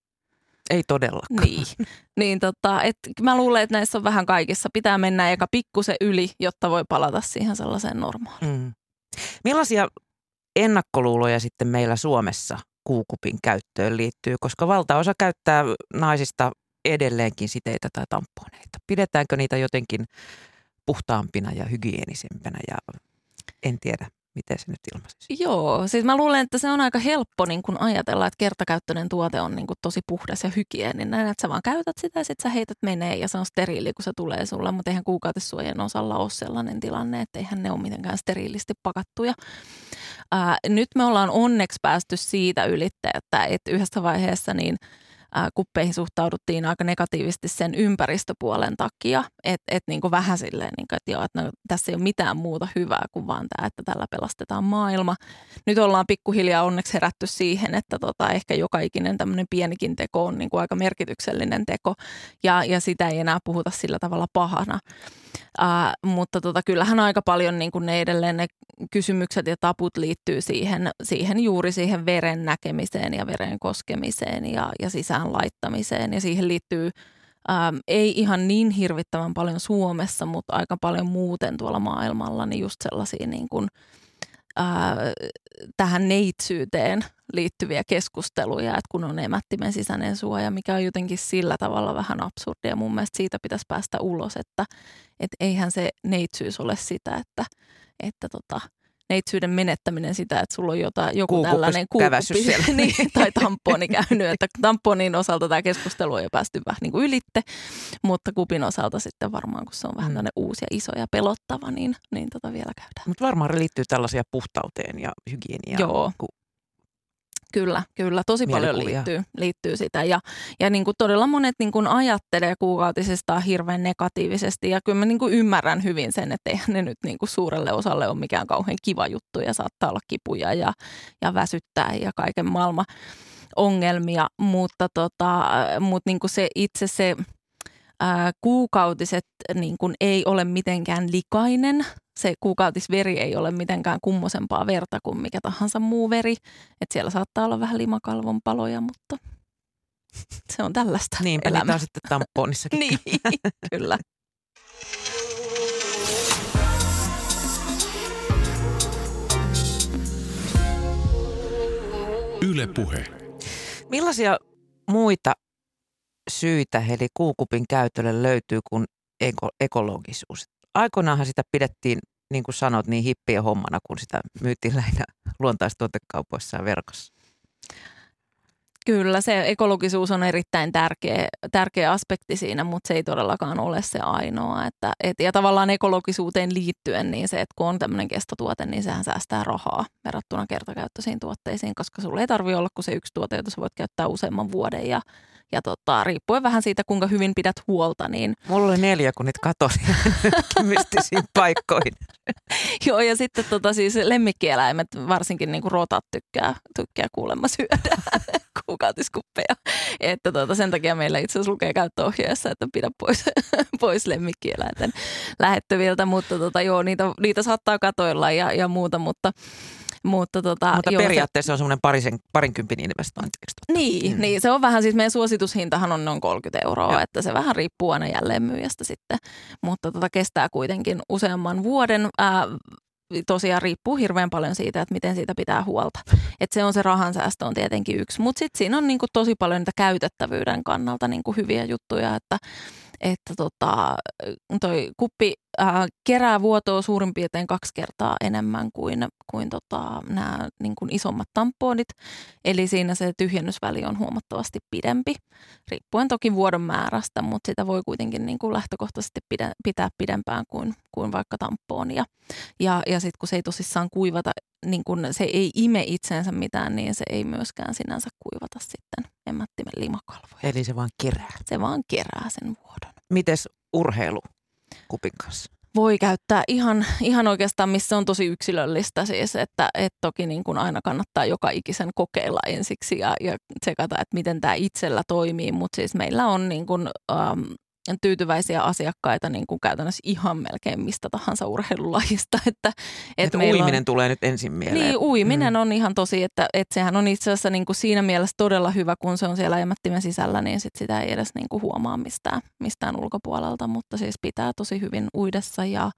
Ei todellakaan. Niin, et mä luulen, että näissä on vähän kaikissa. Pitää mennä eka pikkusen yli, jotta voi palata siihen sellaiseen normaaliin. Mm. Millaisia ennakkoluuloja sitten meillä Suomessa kuukupin käyttöön liittyy, koska valtaosa käyttää naisista edelleenkin siteitä tai tamponeita. Pidetäänkö niitä jotenkin puhtaampina ja hygienisempänä ja en tiedä, miten se nyt ilmaisisi? Joo, siis mä luulen, että se on aika helppo niin kun ajatella, että kertakäyttöinen tuote on niin kun tosi puhdas ja hygieninen, että sä vaan käytät sitä ja sit sä heität menee ja se on steriili, kun se tulee sulle, mutta eihän kuukautissuojan osalla ole sellainen tilanne, että eihän ne ole mitenkään steriilisti pakattuja. Nyt me ollaan onneksi päästy siitä ylitteen, että yhdessä vaiheessa niin kuppeihin suhtauduttiin aika negatiivisesti sen ympäristöpuolen takia, että niinku vähän silleen, niinku, että joo, että no, tässä ei ole mitään muuta hyvää kuin vaan tämä, että tällä pelastetaan maailma. Nyt ollaan pikkuhiljaa onneksi herätty siihen, että ehkä joka ikinen tämmöinen pienikin teko on niinku aika merkityksellinen teko ja sitä ei enää puhuta sillä tavalla pahana. Mutta kyllähän aika paljon niin kuin ne edelleen ne kysymykset ja taput liittyy siihen juuri siihen veren näkemiseen ja veren koskemiseen ja sisään laittamiseen. Ja siihen liittyy ei ihan niin hirvittävän paljon Suomessa, mutta aika paljon muuten tuolla maailmalla niin just sellaisia niin kuin, tähän neitsyyteen liittyviä keskusteluja, että kun on emättimen sisäinen suoja, mikä on jotenkin sillä tavalla vähän absurdia. Mun mielestä siitä pitäisi päästä ulos, että eihän se neitsyys ole sitä, että neitsyyden menettäminen sitä, että sulla on joku tällainen kuukuppi niin, tai tamponi käynyt, että tamponin osalta tämä keskustelu on jo päästy vähän niin kuin ylitte, mutta kupin osalta sitten varmaan, kun se on vähän tämmöinen uusi ja iso ja pelottava, niin vielä käydään. Mutta varmaan liittyy tällaisia puhtauteen ja hygieniaan. Joo. Kyllä, tosi paljon liittyy sitä ja niin kuin todella monet niin kuin ajattelee kuukautisestaan hirveän negatiivisesti ja kyllä mä niin kuin ymmärrän hyvin sen, että eihän ne nyt niin kuin suurelle osalle ole mikään kauhean kiva juttu ja saattaa olla kipuja ja väsyttää ja kaiken maailman ongelmia, mutta niin kuin se itse se kuukautiset niin kuin ei ole mitenkään likainen. Se kuukautisveri ei ole mitenkään kummosempaa verta kuin mikä tahansa muu veri. Et siellä saattaa olla vähän limakalvon paloja, mutta se on tällaista elämää. Niinpä niitä on sitten tamponissakin. Niin, kyllä. Yle Puhe. Millaisia muita syitä eli kuukupin käytölle löytyy kuin ekologisuus? Aikoinaanhan sitä pidettiin, niin kuin sanot, niin hippien hommana, kun sitä myytiin lähinnä luontaistuotekaupoissa ja verkossa. Kyllä, se ekologisuus on erittäin tärkeä aspekti siinä, mutta se ei todellakaan ole se ainoa. Ja tavallaan ekologisuuteen liittyen, niin se, että kun on tämmöinen kestotuote, niin sehän säästää rahaa verrattuna kertakäyttöisiin tuotteisiin, koska sulla ei tarvitse olla kuin se yksi tuote, jota sä voit käyttää useamman vuoden ja riippuen vähän siitä, kuinka hyvin pidät huolta. Niin. Mulla oli 4, kun niitä katosi mystisiin paikkoihin. Joo, ja sitten siis lemmikkieläimet, varsinkin niin kuin rotat tykkää kuulemma syödä kuukautiskuppia. Että sen takia meillä itse asiassa lukee käyttöohjeessa, että pidä pois lemmikkieläinten lähettyviltä. Mutta joo, niitä saattaa katoilla ja muuta, mutta joo, periaatteessa se on semmoinen parinkympin investointi. Niin, niin, se on vähän, siis meidän suositushintahan on noin 30 euroa, joo, että se vähän riippuu aina jälleen myyjästä sitten. Mutta kestää kuitenkin useamman vuoden. Tosiaan riippuu hirveän paljon siitä, että miten siitä pitää huolta. Että se on se rahansäästö on tietenkin yksi. Mutta sitten siinä on niinku tosi paljon niitä käytettävyyden kannalta niinku hyviä juttuja, että toi kuppi kerää vuotoa suurin piirtein 2 kertaa enemmän kuin nämä niin kuin isommat tamponit. Eli siinä se tyhjennysväli on huomattavasti pidempi, riippuen toki vuodon määrästä, mutta sitä voi kuitenkin niin kuin lähtökohtaisesti pitää pidempään kuin vaikka tamponia. Ja sitten kun se ei tosissaan kuivata, niin kun se ei ime itseensä mitään, niin se ei myöskään sinänsä kuivata sitten emättimen limakalvoja. Eli se vaan kerää. Se vaan kerää sen vuodon. Mites urheilu kupin kanssa? voi käyttää ihan oikeastaan, missä on tosi yksilöllistä siis, että toki niin kuin aina kannattaa joka ikisen kokeilla ensiksi ja tsekata, että miten tämä itsellä toimii, mutta siis meillä on niin kuin, tyytyväisiä asiakkaita niin kuin käytännössä ihan melkein mistä tahansa urheilulajista. Että uiminen on, tulee nyt ensin mieleen. Niin, uiminen on ihan tosi, että sehän on itse asiassa niin kuin siinä mielessä todella hyvä, kun se on siellä jämättimen sisällä, niin sit sitä ei edes niin kuin huomaa mistään ulkopuolelta, mutta siis pitää tosi hyvin uidessa ja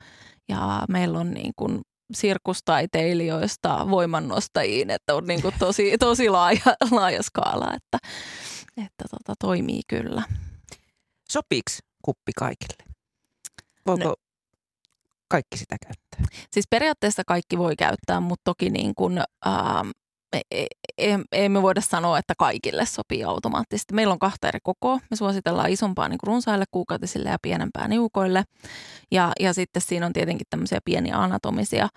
meillä on niin kuin sirkustaiteilijoista voimannostajiin, että on niin kuin tosi laaja skaala, että toimii kyllä. Sopiiko kuppi kaikille? Voiko kaikki sitä käyttää? Siis periaatteessa kaikki voi käyttää, mutta toki niin kuin, emme voida sanoa, että kaikille sopii automaattisesti. Meillä on kahta eri kokoa. Me suositellaan isompaa niin kuin runsaille kuukautisille ja pienempää niukoille. Ja sitten siinä on tietenkin tämmöisiä pieniä anatomisia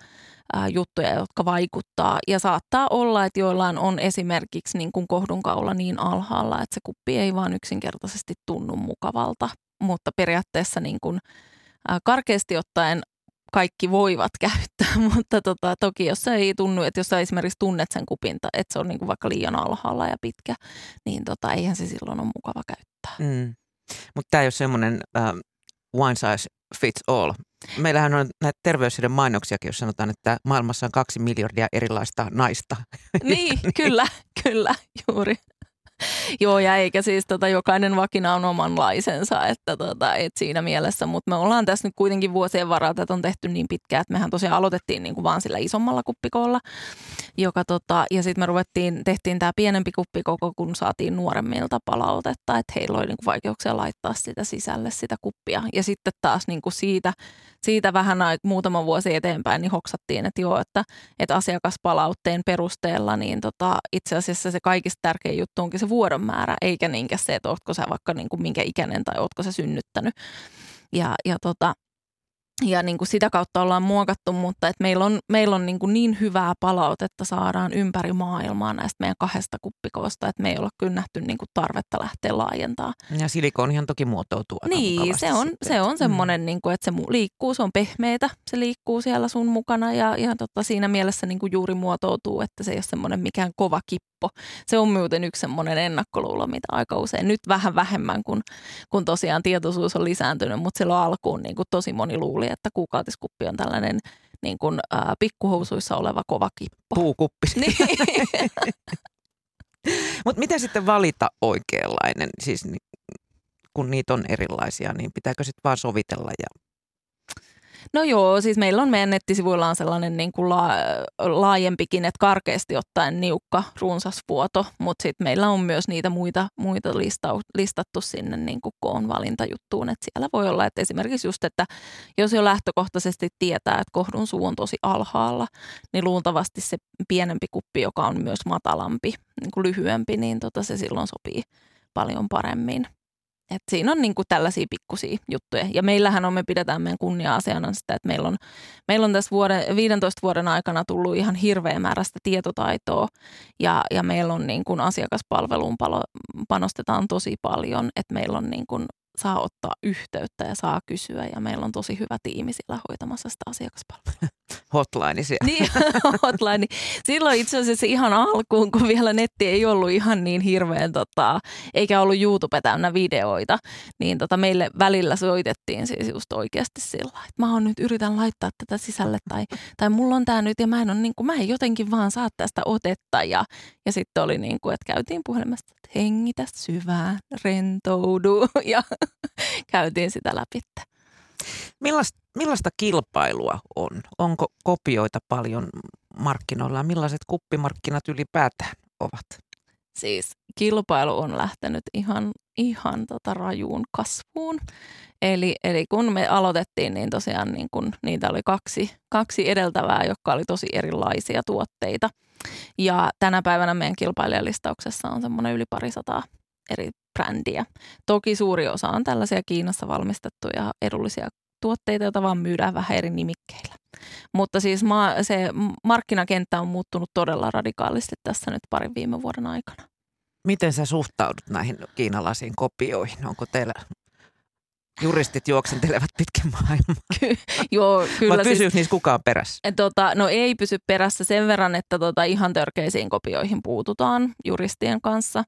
juttuja, jotka vaikuttaa. Ja saattaa olla, että joillain on esimerkiksi niin kuin kohdunkaula niin alhaalla, että se kuppi ei vaan yksinkertaisesti tunnu mukavalta. Mutta periaatteessa niin kuin, karkeasti ottaen kaikki voivat käyttää, mutta toki jos se ei tunnu, että jos sä esimerkiksi tunnet sen kupinta, että se on niinku vaikka liian alhaalla ja pitkä, niin eihän se silloin ole mukava käyttää. Mm. Mutta tämä ei ole semmoinen one size fits all. Meillähän on näitä terveyssiden mainoksiakin, jos sanotaan, että maailmassa on 2 miljardia erilaista naista. Niin, kyllä, juuri. Joo, ja eikä siis jokainen vakina on omanlaisensa, että siinä mielessä, mutta me ollaan tässä nyt kuitenkin vuosien varalta, että on tehty niin pitkään, että mehän tosiaan aloitettiin niin kuin vaan sillä isommalla kuppikoolla, joka ja sitten me tehtiin tämä pienempi kuppikoko, kun saatiin nuoremmilta palautetta, että heillä oli niin kuin vaikeuksia laittaa sitä sisälle sitä kuppia, ja sitten taas niin kuin siitä vähän muutama vuosi eteenpäin, niin hoksattiin, että asiakaspalautteen perusteella, niin itse asiassa se kaikista tärkein juttu onkin se vuodon määrä, eikä niinkään se, että ootko sä vaikka niin kuin minkä ikäinen tai ootko sä synnyttänyt. Ja niin kuin sitä kautta ollaan muokattu, mutta että meillä on niin hyvää palautetta saadaan ympäri maailmaa näistä meidän 2 kuppikoosta, että me ei ole kyllä nähty niin kuin tarvetta lähteä laajentamaan. Ja silikonihan toki muotoutuu aika mukavasti. Se on semmoinen, niin kuin, että se liikkuu, se on pehmeätä, se liikkuu siellä sun mukana ja siinä mielessä niin kuin juuri muotoutuu, että se ei ole semmoinen mikään kova kippo. Se on muuten yksi semmoinen ennakkoluulo, mitä aika usein nyt vähän vähemmän, kun tosiaan tietoisuus on lisääntynyt, mutta silloin alkuun niin kuin tosi moni luuli, että kuukautiskuppi on tällainen niin kuin, pikkuhousuissa oleva kova kippo. Puukuppi. Niin. Mutta miten sitten valita oikeanlainen? Siis kun niitä on erilaisia, niin pitääkö sitten vaan sovitella ja... No joo, siis meillä on meidän nettisivuilla on sellainen niin kuin laajempikin, että karkeasti ottaen niukka, runsas vuoto, mutta sitten meillä on myös niitä muita listattu sinne niin kuin koon valintajuttuun, että siellä voi olla, että esimerkiksi just, että jos jo lähtökohtaisesti tietää, että kohdun suu on tosi alhaalla, niin luultavasti se pienempi kuppi, joka on myös matalampi, niin kuin lyhyempi, niin se silloin sopii paljon paremmin. Et siinä on niinku tällaisia pikkusia juttuja. Ja meillähän me pidetään meidän kunnia-asiana sitä, että meillä on tässä 15 vuoden aikana tullut ihan hirveä määrä sitä tietotaitoa. Ja meillä on niinku asiakaspalveluun panostetaan tosi paljon, että meillä on niinku, saa ottaa yhteyttä ja saa kysyä. Ja meillä on tosi hyvä tiimi siellä hoitamassa sitä asiakaspalvelua. Hotline siellä. Niin, hotline. Silloin itse asiassa ihan alkuun, kun vielä netti ei ollut ihan niin hirveän, eikä ollut YouTube täynnä videoita, niin meille välillä soitettiin siis just oikeasti sillä, että mä oon nyt yritän laittaa tätä sisälle tai mulla on tää nyt ja mä en jotenkin vaan saa tästä otetta. Ja sitten oli niin kuin, että käytiin puhelimesta, että hengitä syvään, rentoudu ja käytiin sitä läpi. Millaista kilpailua on? Onko kopioita paljon markkinoilla? Millaiset kuppimarkkinat ylipäätään ovat? Siis kilpailu on lähtenyt ihan rajuun kasvuun. Eli kun me aloitettiin, niin tosiaan niin kun niitä oli kaksi edeltävää, jotka oli tosi erilaisia tuotteita. Ja tänä päivänä meidän kilpailijalistauksessa on semmoinen yli 200 eri brändiä. Toki suuri osa on tällaisia Kiinassa valmistettuja edullisia tuotteita, joita vaan myydään vähän eri nimikkeillä. Mutta siis se markkinakenttä on muuttunut todella radikaalisti tässä nyt parin viime vuoden aikana. Miten sä suhtaudut näihin kiinalaisiin kopioihin? Onko teillä Juristit juoksentelevat pitkin maailmaa. Joo, kyllä. Vai pysyykö niissä kukaan perässä? No ei pysy perässä sen verran, että ihan törkeisiin kopioihin puututaan juristien kanssa.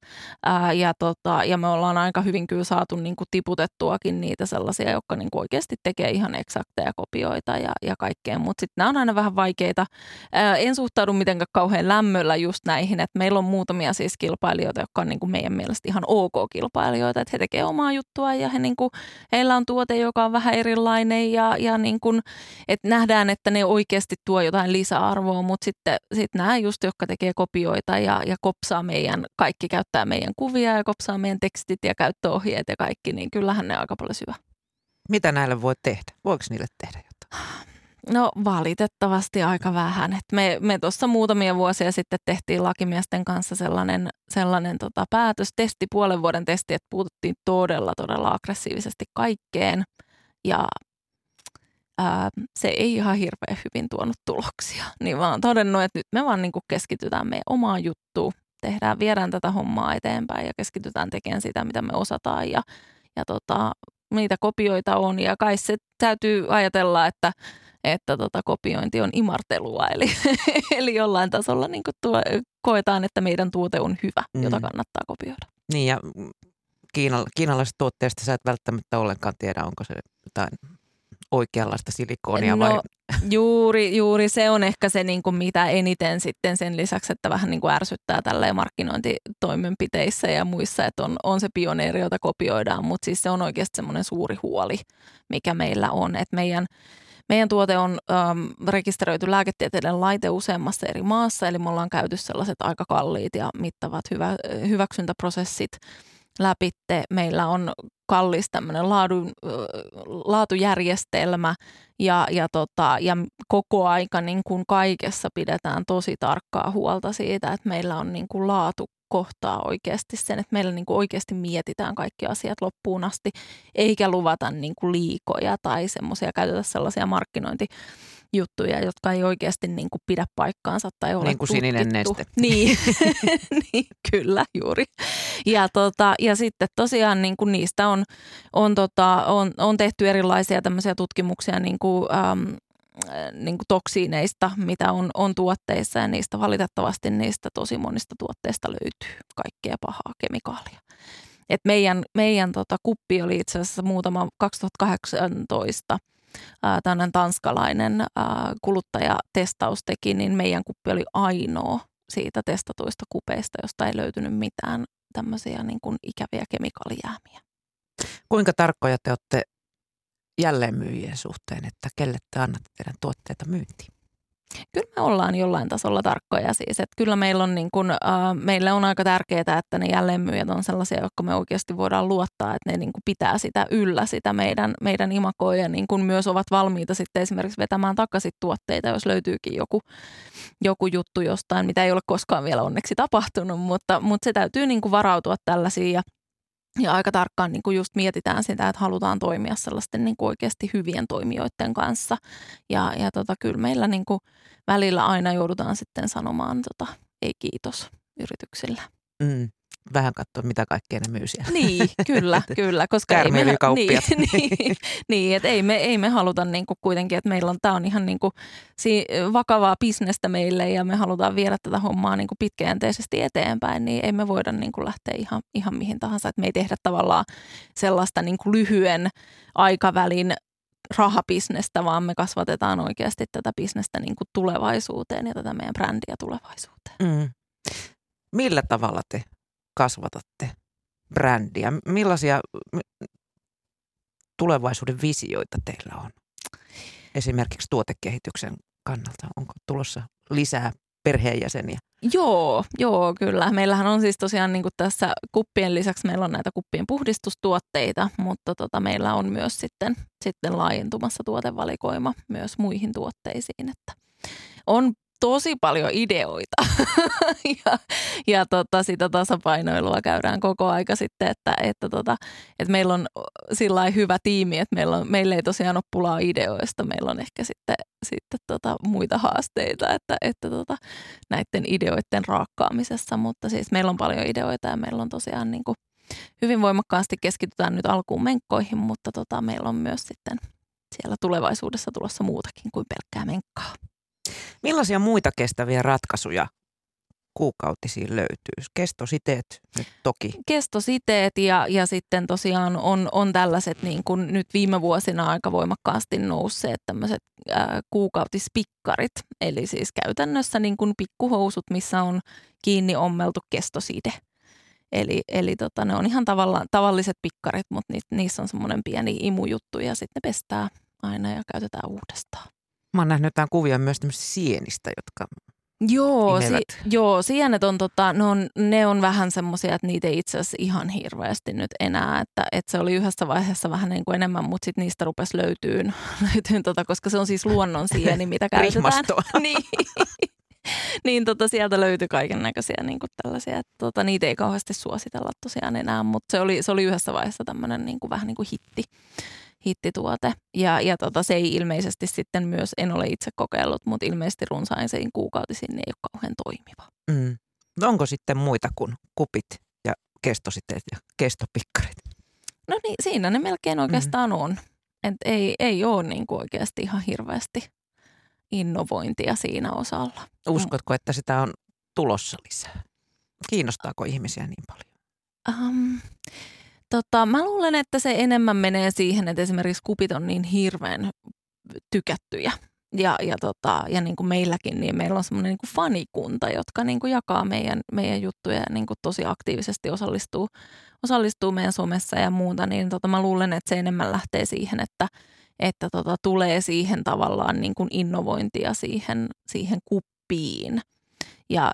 Ja me ollaan aika hyvin kyllä saatu niinku tiputettuakin niitä sellaisia, jotka niinku oikeasti tekee ihan eksakteja kopioita ja kaikkea. Mutta sitten nämä on aina vähän vaikeita. En suhtaudu mitenkään kauhean lämmöllä just näihin, että meillä on muutamia siis kilpailijoita, jotka on niinku meidän mielestä ihan ok kilpailijoita. Että he tekee omaa juttua ja he niinku... Heillä on tuote, joka on vähän erilainen ja niin kuin, että nähdään, että ne oikeasti tuo jotain lisäarvoa, mutta sitten nämä just, jotka tekee kopioita ja kopsaa meidän, kaikki käyttää meidän kuvia ja kopsaa meidän tekstit ja käyttöohjeet ja kaikki, niin kyllähän ne on aika paljon syvä. Mitä näille voi tehdä? Voiko niille tehdä jotain? No valitettavasti aika vähän. Et me tuossa muutamia vuosia sitten tehtiin lakimiesten kanssa sellainen päätös, testi, puolen vuoden testi, että puututtiin todella aggressiivisesti kaikkeen ja se ei ihan hirveän hyvin tuonut tuloksia. Niin vaan todennut, että nyt me vaan niinku keskitytään meidän omaan juttuun, viedään tätä hommaa eteenpäin ja keskitytään tekemään sitä, mitä me osataan ja niitä kopioita on ja kai se täytyy ajatella, että kopiointi on imartelua, eli jollain tasolla niin koetaan, että meidän tuote on hyvä, jota kannattaa kopioida. Niin ja kiinalaisesta tuotteesta sä et välttämättä ollenkaan tiedä, onko se jotain oikeanlaista silikoonia vai? Juuri se on ehkä se, niin kuin mitä eniten sitten sen lisäksi, että vähän niin kuin ärsyttää tälleen markkinointitoimenpiteissä ja muissa, että on se pioneeri, jota kopioidaan, mutta siis se on oikeasti semmoinen suuri huoli, mikä meillä on, että meidän tuote on rekisteröity lääketieteellinen laite useammassa eri maassa, eli me ollaan käyty sellaiset aika kalliit ja mittavat hyväksyntäprosessit läpitte. Meillä on kallis tämmöinen laatujärjestelmä ja koko aika niin kuin kaikessa pidetään tosi tarkkaa huolta siitä, että meillä on niin kuin laatu kohtaa oikeasti sen, että meillä niin kuin oikeasti mietitään kaikki asiat loppuun asti, eikä luvata niin kuin liikoja tai semmoisia, käytetä sellaisia markkinointijuttuja, jotka ei oikeasti niin kuin pidä paikkaansa tai ole niin kuin tutkittu. Sininen neste. Niin. Niin, kyllä juuri. Ja sitten tosiaan niin kuin niistä on tehty erilaisia tämmöisiä tutkimuksia niin kuin toksiineista, mitä on tuotteissa ja niistä valitettavasti niistä tosi monista tuotteista löytyy kaikkea pahaa kemikaalia. Et meidän kuppi oli itse asiassa 2018 tämmöinen tanskalainen kuluttajatestaus teki, niin meidän kuppi oli ainoa siitä testatuista kupeista, josta ei löytynyt mitään tämmöisiä niin kuin ikäviä kemikaalijäämiä. Kuinka tarkkoja te olette jälleenmyyjien suhteen, että kelle te annatte teidän tuotteita myyntiin? Kyllä me ollaan jollain tasolla tarkkoja siis. Että kyllä meillä on, niin kuin, meille on aika tärkeää, että ne jälleenmyyjät on sellaisia, jotka me oikeasti voidaan luottaa, että ne niin kuin pitää sitä yllä, sitä meidän imagoa ja niin kuin myös ovat valmiita sitten esimerkiksi vetämään takaisin tuotteita, jos löytyykin joku juttu jostain, mitä ei ole koskaan vielä onneksi tapahtunut, mutta se täytyy niin kuin varautua tällaisiin ja aika tarkkaan niin kuin just mietitään sitä, että halutaan toimia sellaisten niin kuin oikeasti hyvien toimijoiden kanssa. Ja kyllä meillä niin kuin välillä aina joudutaan sitten sanomaan ei kiitos yrityksillä. Mm. Vähän katsoa, mitä kaikkea ne myy siellä. Niin, kyllä. Koska kärmeilykauppia. Niin, että ei me haluta niinku kuitenkin, että meillä on, tämä on ihan niinku vakavaa bisnestä meille ja me halutaan viedä tätä hommaa niinku pitkäjänteisesti eteenpäin, niin ei me voida niinku lähteä ihan mihin tahansa. Et me ei tehdä tavallaan sellaista niinku lyhyen aikavälin rahabisnestä, vaan me kasvatetaan oikeasti tätä bisnestä niinku tulevaisuuteen ja tätä meidän brändiä tulevaisuuteen. Mm. Millä tavalla te kasvatatte brändiä? Millaisia tulevaisuuden visioita teillä on? Esimerkiksi tuotekehityksen kannalta. Onko tulossa lisää perheenjäseniä? Joo, kyllä. Meillähän on siis tosiaan niin kuin tässä kuppien lisäksi meillä on näitä kuppien puhdistustuotteita, mutta meillä on myös sitten laajentumassa tuotevalikoima myös muihin tuotteisiin. Että on tosi paljon ideoita ja sitä tasapainoilua käydään koko aika sitten, että meillä on sillain hyvä tiimi, että meillä ei tosiaan ole pulaa ideoista, meillä on ehkä sitten muita haasteita, että näiden ideoiden raakkaamisessa, mutta siis meillä on paljon ideoita ja meillä on tosiaan niin kuin hyvin voimakkaasti keskitytään nyt alkuun menkkoihin, mutta meillä on myös sitten siellä tulevaisuudessa tulossa muutakin kuin pelkkää menkkaa. Millaisia muita kestäviä ratkaisuja kuukautisiin löytyy? Kestositeet nyt toki. Kestositeet ja sitten tosiaan on tällaiset niin kuin nyt viime vuosina aika voimakkaasti nousseet tämmöiset kuukautispikkarit. Eli siis käytännössä niin kuin pikkuhousut, missä on kiinni ommeltu kestoside. Eli ne on ihan tavalliset pikkarit, mutta niissä on semmoinen pieni imujuttu ja sitten ne pestää aina ja käytetään uudestaan. Mä oon nähnyt jotain kuvia myös tämmöisistä sienistä, jotka... Joo, sienet on, ne on vähän semmoisia, että niitä ei itse asiassa ihan hirveästi nyt enää, että se oli yhdessä vaiheessa vähän niin kuin enemmän, mutta sitten niistä rupesi löytyyn, koska se on siis luonnon sieni, mitä käytetään. Rihmastoa. Niin, sieltä löytyi kaiken näköisiä niin kuin tällaisia, että niitä ei kauheasti suositella tosiaan enää, mutta se oli yhdessä vaiheessa tämmöinen niin kuin, vähän niin kuin hittituote. Ja se ei ilmeisesti sitten myös, en ole itse kokeillut, mutta ilmeisesti runsaisiin kuukautisiin ei ole kauhean toimiva. Mm. No onko sitten muita kuin kupit ja kestositeet ja kestopikkarit? No niin, siinä ne melkein oikeastaan on. Et ei ole niin kuin oikeasti ihan hirveästi innovointia siinä osalla. Uskotko, että sitä on tulossa lisää? Kiinnostaako ihmisiä niin paljon? Mä luulen, että se enemmän menee siihen, että esimerkiksi kupit on niin hirveän tykättyjä. Ja niin kuin meilläkin, niin meillä on semmoinen niin kuin fanikunta, jotka niin kuin jakaa meidän juttuja ja niin kuin tosi aktiivisesti osallistuu meidän somessa ja muuta. Niin mä luulen, että se enemmän lähtee siihen, että tulee siihen tavallaan niin kuin innovointia siihen kuppiin. Ja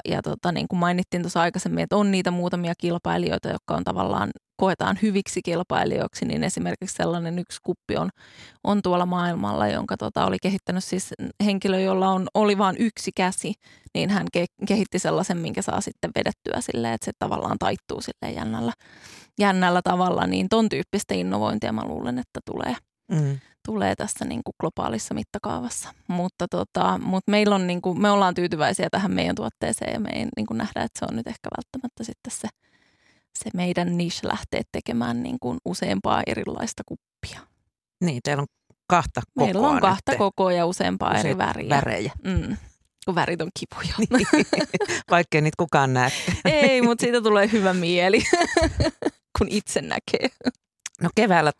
niin kuin mainittiin tuossa aikaisemmin, että on niitä muutamia kilpailijoita, jotka on tavallaan koetaan hyviksi kilpailijoiksi, niin esimerkiksi sellainen yksi kuppi on tuolla maailmalla, jonka oli kehittänyt siis henkilö, jolla oli vain yksi käsi, niin hän kehitti sellaisen, minkä saa sitten vedettyä silleen, että se tavallaan taittuu silleen jännällä tavalla, niin ton tyyppistä innovointia mä luulen, että tulee. Tulee tässä niin kuin globaalissa mittakaavassa, mutta meillä on niin kuin, me ollaan tyytyväisiä tähän meidän tuotteeseen ja me ei niin kuin nähdä, että se on nyt ehkä välttämättä sitten se meidän niche lähtee tekemään niin kuin useampaa erilaista kuppia. Niin, teillä on kahta kokoa. Meillä on kahta kokoa ja useampaa eri värejä. Kun värit on kipuja. Niin. Vaikkei niitä kukaan näe. Ei, mutta siitä tulee hyvä mieli, kun itse näkee. No keväällä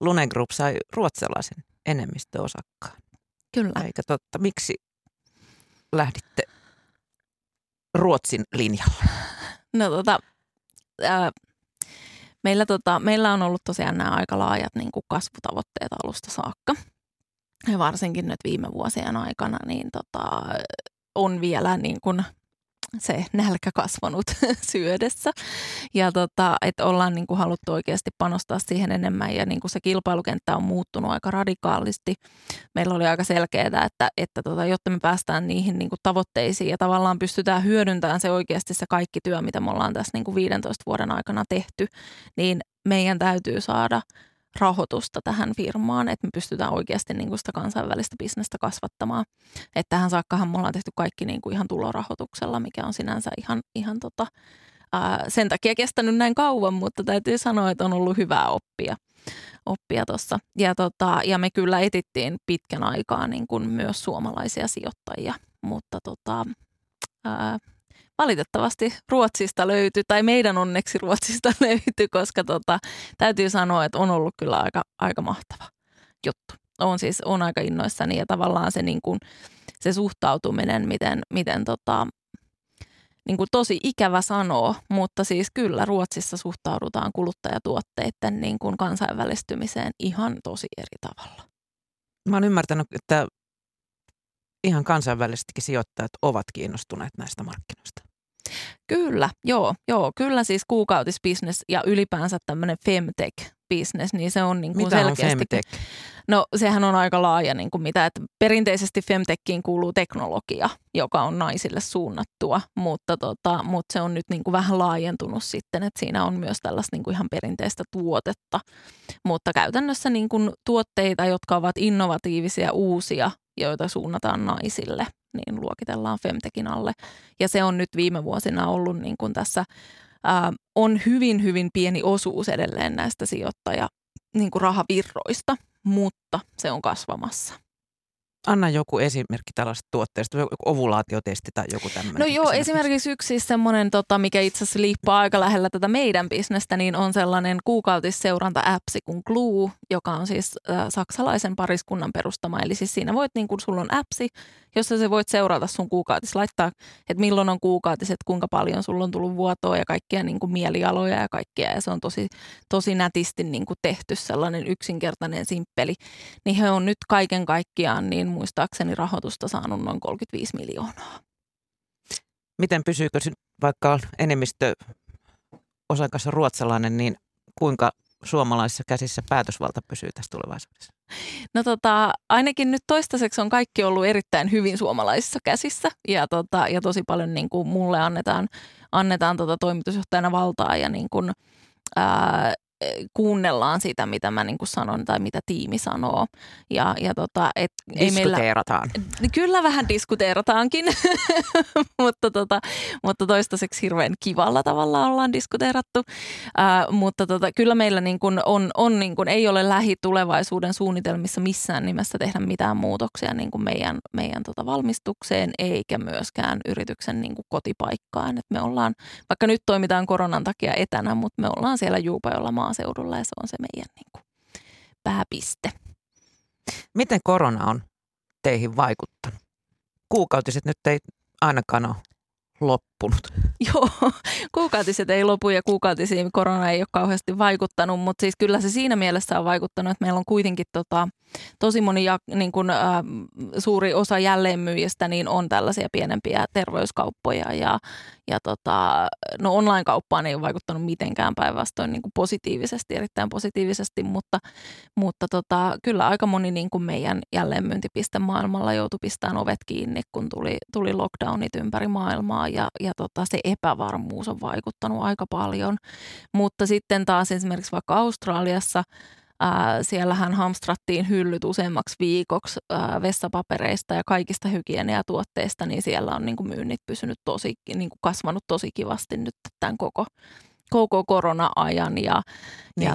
Lune Group sai ruotsalaisen enemmistöosakkaan. Kyllä. Eikä totta. Miksi lähditte Ruotsin linjalle? No meillä on ollut tosiaan nämä aika laajat niin kuin kasvutavoitteet alusta saakka. Ja varsinkin nyt viime vuosien aikana niin on vielä niin kuin se nälkä kasvanut syödessä. Ja että ollaan niin kuin haluttu oikeasti panostaa siihen enemmän ja niin kuin se kilpailukenttä on muuttunut aika radikaalisti. Meillä oli aika selkeää, että jotta me päästään niihin niin kuin tavoitteisiin ja tavallaan pystytään hyödyntämään se oikeasti se kaikki työ, mitä me ollaan tässä niin kuin 15 vuoden aikana tehty, niin meidän täytyy saada rahoitusta tähän firmaan, että me pystytään oikeasti niin kuin sitä kansainvälistä bisnestä kasvattamaan. Että tähän saakkahan me ollaan tehty kaikki niin kuin ihan tulorahoituksella, mikä on sinänsä ihan sen takia kestänyt näin kauan, mutta täytyy sanoa, että on ollut hyvää oppia tuossa. Ja me kyllä etittiin pitkän aikaa niin kuin myös suomalaisia sijoittajia, mutta valitettavasti Ruotsista löytyi, tai meidän onneksi Ruotsista löytyi, koska täytyy sanoa, että on ollut kyllä aika mahtava juttu. On aika innoissani ja tavallaan se, niin kuin, se suhtautuminen, miten niin kuin tosi ikävä sanoa, mutta siis kyllä Ruotsissa suhtaudutaan kuluttajatuotteiden niin kuin kansainvälistymiseen ihan tosi eri tavalla. Mä oon ymmärtänyt, että ihan kansainvälisestikin sijoittajat ovat kiinnostuneet näistä markkinoista. Kyllä, joo. Kyllä siis kuukautisbisnes ja ylipäänsä tämmöinen femtech-bisnes, niin se on niin kuin selkeästi. Mitä on femtech? No sehän on aika laaja niin kuin mitä, että perinteisesti femtechiin kuuluu teknologia, joka on naisille suunnattua, mutta se on nyt niin kuin vähän laajentunut sitten, että siinä on myös tällaista niin kuin ihan perinteistä tuotetta. Mutta käytännössä niin kuin tuotteita, jotka ovat innovatiivisia, uusia, joita suunnataan naisille, niin luokitellaan femtekin alle. Ja se on nyt viime vuosina ollut niin kuin tässä on hyvin, hyvin pieni osuus edelleen näistä sijoittaja niin kuin rahavirroista, mutta se on kasvamassa. Anna joku esimerkki tällaisesta tuotteesta, joku ovulaatiotesti tai joku tämmöinen. No joo, esimerkiksi yksi siis semmoinen, mikä itse asiassa liippaa aika lähellä tätä meidän bisnestä, niin on sellainen kuukautisseuranta-appsi kuin Glue, joka on siis saksalaisen pariskunnan perustama. Eli siis siinä voit, niin kun sulla on appsi, jossa sä voit seurata sun kuukautis, laittaa, että milloin on kuukautis, että kuinka paljon sulla on tullut vuotoa ja kaikkia niin kuin mielialoja ja kaikkea. Ja se on tosi, tosi nätisti niin kuin tehty sellainen yksinkertainen simppeli. Niin he on nyt kaiken kaikkiaan niin muistaakseni rahoitusta saanut noin 35 miljoonaa. Miten pysyykö vaikka on enemmistö osakas ruotsalainen, niin kuinka suomalaisissa käsissä päätösvalta pysyy tässä tulevaisuudessa? No ainakin nyt toistaiseksi on kaikki ollut erittäin hyvin suomalaisissa käsissä ja tosi paljon niin kuin mulle annetaan toimitusjohtajana valtaa ja niin kuin, kuunnellaan sitä, mitä mä niin kuin sanon tai mitä tiimi sanoo. Et diskuteerataan. Ei meillä, kyllä vähän diskuteerataankin, mutta toistaiseksi hirveän kivalla tavalla ollaan diskuteerattu. Mutta kyllä meillä niin kuin on niin kuin, ei ole lähitulevaisuuden suunnitelmissa missään nimessä tehdä mitään muutoksia niin kuin meidän valmistukseen eikä myöskään yrityksen niin kuin kotipaikkaan. Et me ollaan, vaikka nyt toimitaan koronan takia etänä, mutta me ollaan siellä Juupajolla maaseudulla ja se on se meidän niin kuin pääpiste. Miten korona on teihin vaikuttanut? Kuukautiset nyt ei ainakaan ole loppunut. Joo, kuukautiset ei lopu ja kuukautisiin korona ei ole kauheasti vaikuttanut, mutta siis kyllä se siinä mielessä on vaikuttanut, että meillä on kuitenkin tosi moni niin kuin, suuri osa jälleenmyyjistä niin on tällaisia pienempiä terveyskauppoja ja online-kauppaan ei ole vaikuttanut mitenkään päinvastoin niin kuin positiivisesti, erittäin positiivisesti, mutta kyllä aika moni niin kuin meidän jälleenmyyntipiste maailmalla joutui pistämään ovet kiinni, kun tuli lockdownit ympäri maailmaa ja se epävarmuus on vaikuttanut aika paljon, mutta sitten taas esimerkiksi vaikka Australiassa siellähän hamstrattiin hyllyt useammaksi viikoksi vessapapereista ja kaikista hygieniatuotteista, niin siellä on niin kuin myynnit pysynyt kasvanut tosi kivasti nyt tämän koko korona-ajan. Ja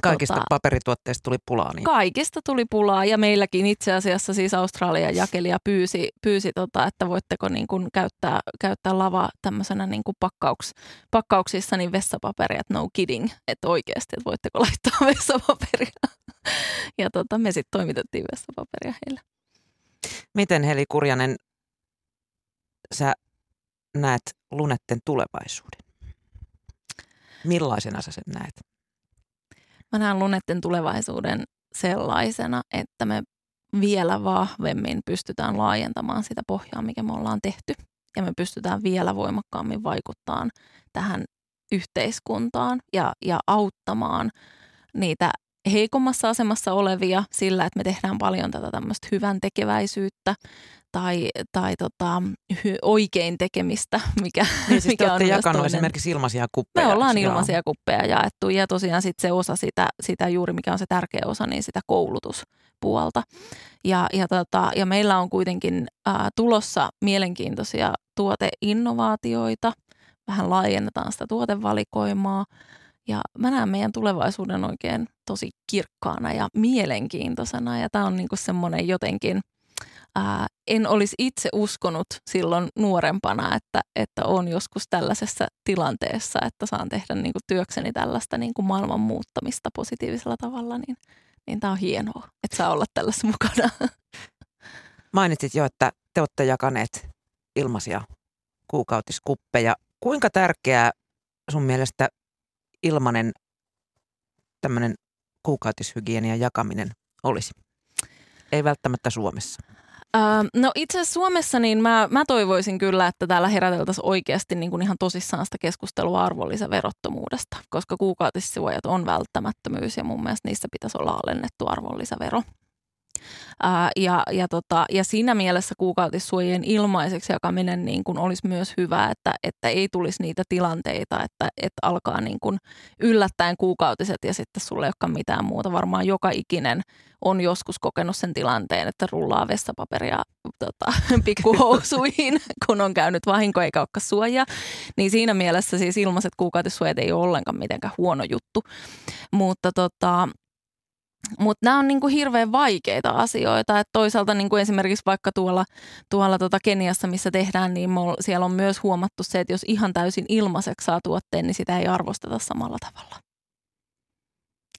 kaikista paperituotteista tuli pulaa. Niin. Kaikista tuli pulaa ja meilläkin itse asiassa siis Australian jakelija pyysi että voitteko niin kuin käyttää lava tämmöisenä niin kuin pakkauksissa niin vessapaperia, että no kidding, että oikeasti, että voitteko laittaa vessapaperia. Ja me sitten toimitettiin vessapaperia heille. Miten Heli Kurjanen, sä näet Lunetten tulevaisuuden? Millaisena sä sen näet? Mä näen Lunetten tulevaisuuden sellaisena, että me vielä vahvemmin pystytään laajentamaan sitä pohjaa, mikä me ollaan tehty. Ja me pystytään vielä voimakkaammin vaikuttamaan tähän yhteiskuntaan ja auttamaan niitä heikommassa asemassa olevia sillä, että me tehdään paljon tätä tämmöistä hyvän tekeväisyyttä tai oikein tekemistä, mikä, niin, siis mikä te on myös toinen. Esimerkiksi ilmaisia kuppeja. Me ollaan ilmaisia kuppeja jaettu ja tosiaan sitten se osa sitä juuri, mikä on se tärkeä osa, niin sitä koulutuspuolta. Ja meillä on kuitenkin tulossa mielenkiintoisia tuoteinnovaatioita, vähän laajennetaan sitä tuotevalikoimaa. Ja mä näen meidän tulevaisuuden oikein tosi kirkkaana ja mielenkiintoisena ja tää on niinku semmoinen jotenkin, en olisi itse uskonut silloin nuorempana, että on joskus tällaisessa tilanteessa, että saan tehdä niinku työkseni tällaista niinku maailman muuttamista positiivisella tavalla, niin tää on hienoa, että saa olla tällaisessa mukana. Mainitsit jo, että te olette jakaneet ilmaisia kuukautiskuppeja. Kuinka tärkeää sun mielestä ilmainen tämmöinen kuukautishygienian jakaminen olisi? Ei välttämättä Suomessa. No itse asiassa Suomessa niin mä toivoisin kyllä, että täällä heräteltäisiin oikeasti niin kuin ihan tosissaan sitä keskustelua arvonlisäverottomuudesta, koska kuukautissuojat on välttämättömyys ja mun mielestä niissä pitäisi olla alennettu arvonlisävero. Ja siinä mielessä kuukautissuojien ilmaiseksi jakaminen niin kuin olisi myös hyvä, että ei tulisi niitä tilanteita, että alkaa niin kuin yllättäen kuukautiset ja sitten sulle ei olekaan mitään muuta. Varmaan joka ikinen on joskus kokenut sen tilanteen, että rullaa vessapaperia pikkuhousuihin, kun on käynyt vahinko eikä olekaan suojaa. Niin siinä mielessä siis ilmaiset kuukautissuojat ei ole ollenkaan mitenkään huono juttu, mutta nämä on niin kuin hirveän vaikeita asioita. Et toisaalta niin kuin esimerkiksi vaikka tuolla Keniassa, missä tehdään, niin siellä on myös huomattu se, että jos ihan täysin ilmaiseksi saa tuotteen, niin sitä ei arvosteta samalla tavalla.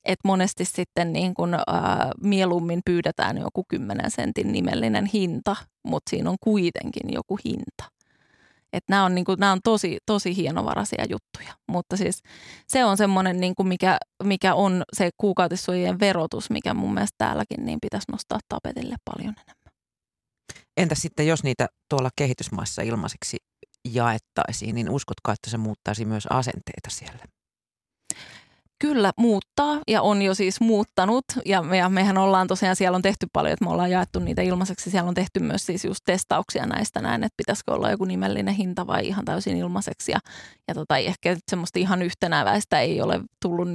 Et monesti sitten niin kuin, mieluummin pyydetään joku 10 sentin nimellinen hinta, mutta siinä on kuitenkin joku hinta. Että nämä on, niin kuin, nämä on tosi, tosi hienovaraisia juttuja, mutta siis se on semmoinen, niin kuin mikä on se kuukautissuojien verotus, mikä mun mielestä täälläkin niin pitäisi nostaa tapetille paljon enemmän. Entä sitten, jos niitä tuolla kehitysmaissa ilmaiseksi jaettaisiin, niin uskotko, että se muuttaisi myös asenteita siellä? Kyllä muuttaa ja on jo siis muuttanut ja mehän ollaan tosiaan, siellä on tehty paljon, että me ollaan jaettu niitä ilmaiseksi. Siellä on tehty myös siis just testauksia näistä näin, että pitäisikö olla joku nimellinen hinta vai ihan täysin ilmaiseksi ja ehkä semmoista ihan yhtenäväistä ei ole tullut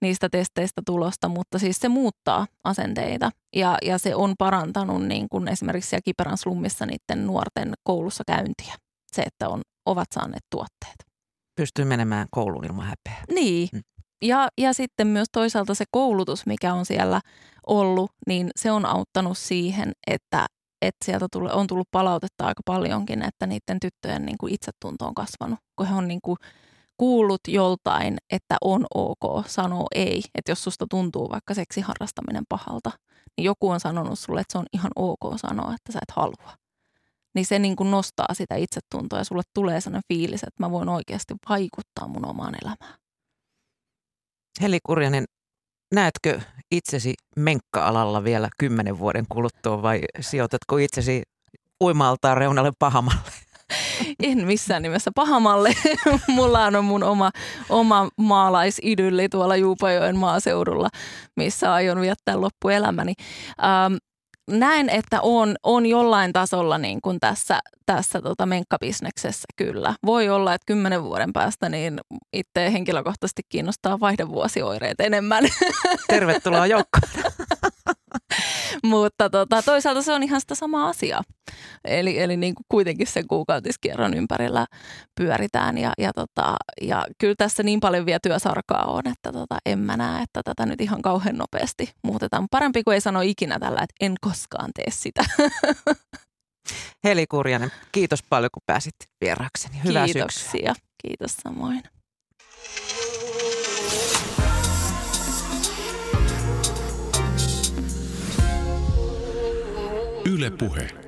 niistä testeistä tulosta, mutta siis se muuttaa asenteita ja se on parantanut niin kuin esimerkiksi siellä Kiberan slummissa niiden nuorten koulussa käyntiä, se että ovat saaneet tuotteet. Pystyy menemään kouluun ilman häpeää. Niin. Ja sitten myös toisaalta se koulutus, mikä on siellä ollut, niin se on auttanut siihen, että sieltä on tullut palautetta aika paljonkin, että niiden tyttöjen niin kuin itsetunto on kasvanut. Kun he on niin kuin kuullut joltain, että on ok, sanoo ei. Että jos susta tuntuu vaikka seksiharrastaminen pahalta, niin joku on sanonut sulle, että se on ihan ok sanoa, että sä et halua. Niin se niin kuin nostaa sitä itsetuntoa ja sulle tulee sellainen fiilis, että mä voin oikeasti vaikuttaa mun omaan elämään. Heli Kurjanen, näetkö itsesi menkka-alalla vielä 10 vuoden kuluttua vai sijoitatko itsesi uima-altaan reunalle Pahamalle? En missään nimessä Pahamalle. Mulla on mun oma maalaisidylli tuolla Juupajoen maaseudulla, missä aion viettää loppuelämäni. Näen, että on jollain tasolla niin kuin tässä menkkabisneksessä kyllä. Voi olla, että 10 vuoden päästä niin itse henkilökohtaisesti kiinnostaa vaihdevuosioireet enemmän. Tervetuloa joukkoon. Mutta toisaalta se on ihan sitä samaa asiaa. Eli niin kuin kuitenkin sen kuukautiskierron ympärillä pyöritään ja kyllä tässä niin paljon vielä työsarkaa on, että en mä näe, että tätä nyt ihan kauhean nopeasti muutetaan. Parempi kuin ei sano ikinä tällä, että en koskaan tee sitä. Heli Kurjanen, kiitos paljon kun pääsit vieraakseni. Hyvää syksyä. Kiitoksia. Kiitos samoin. Yle Puhe.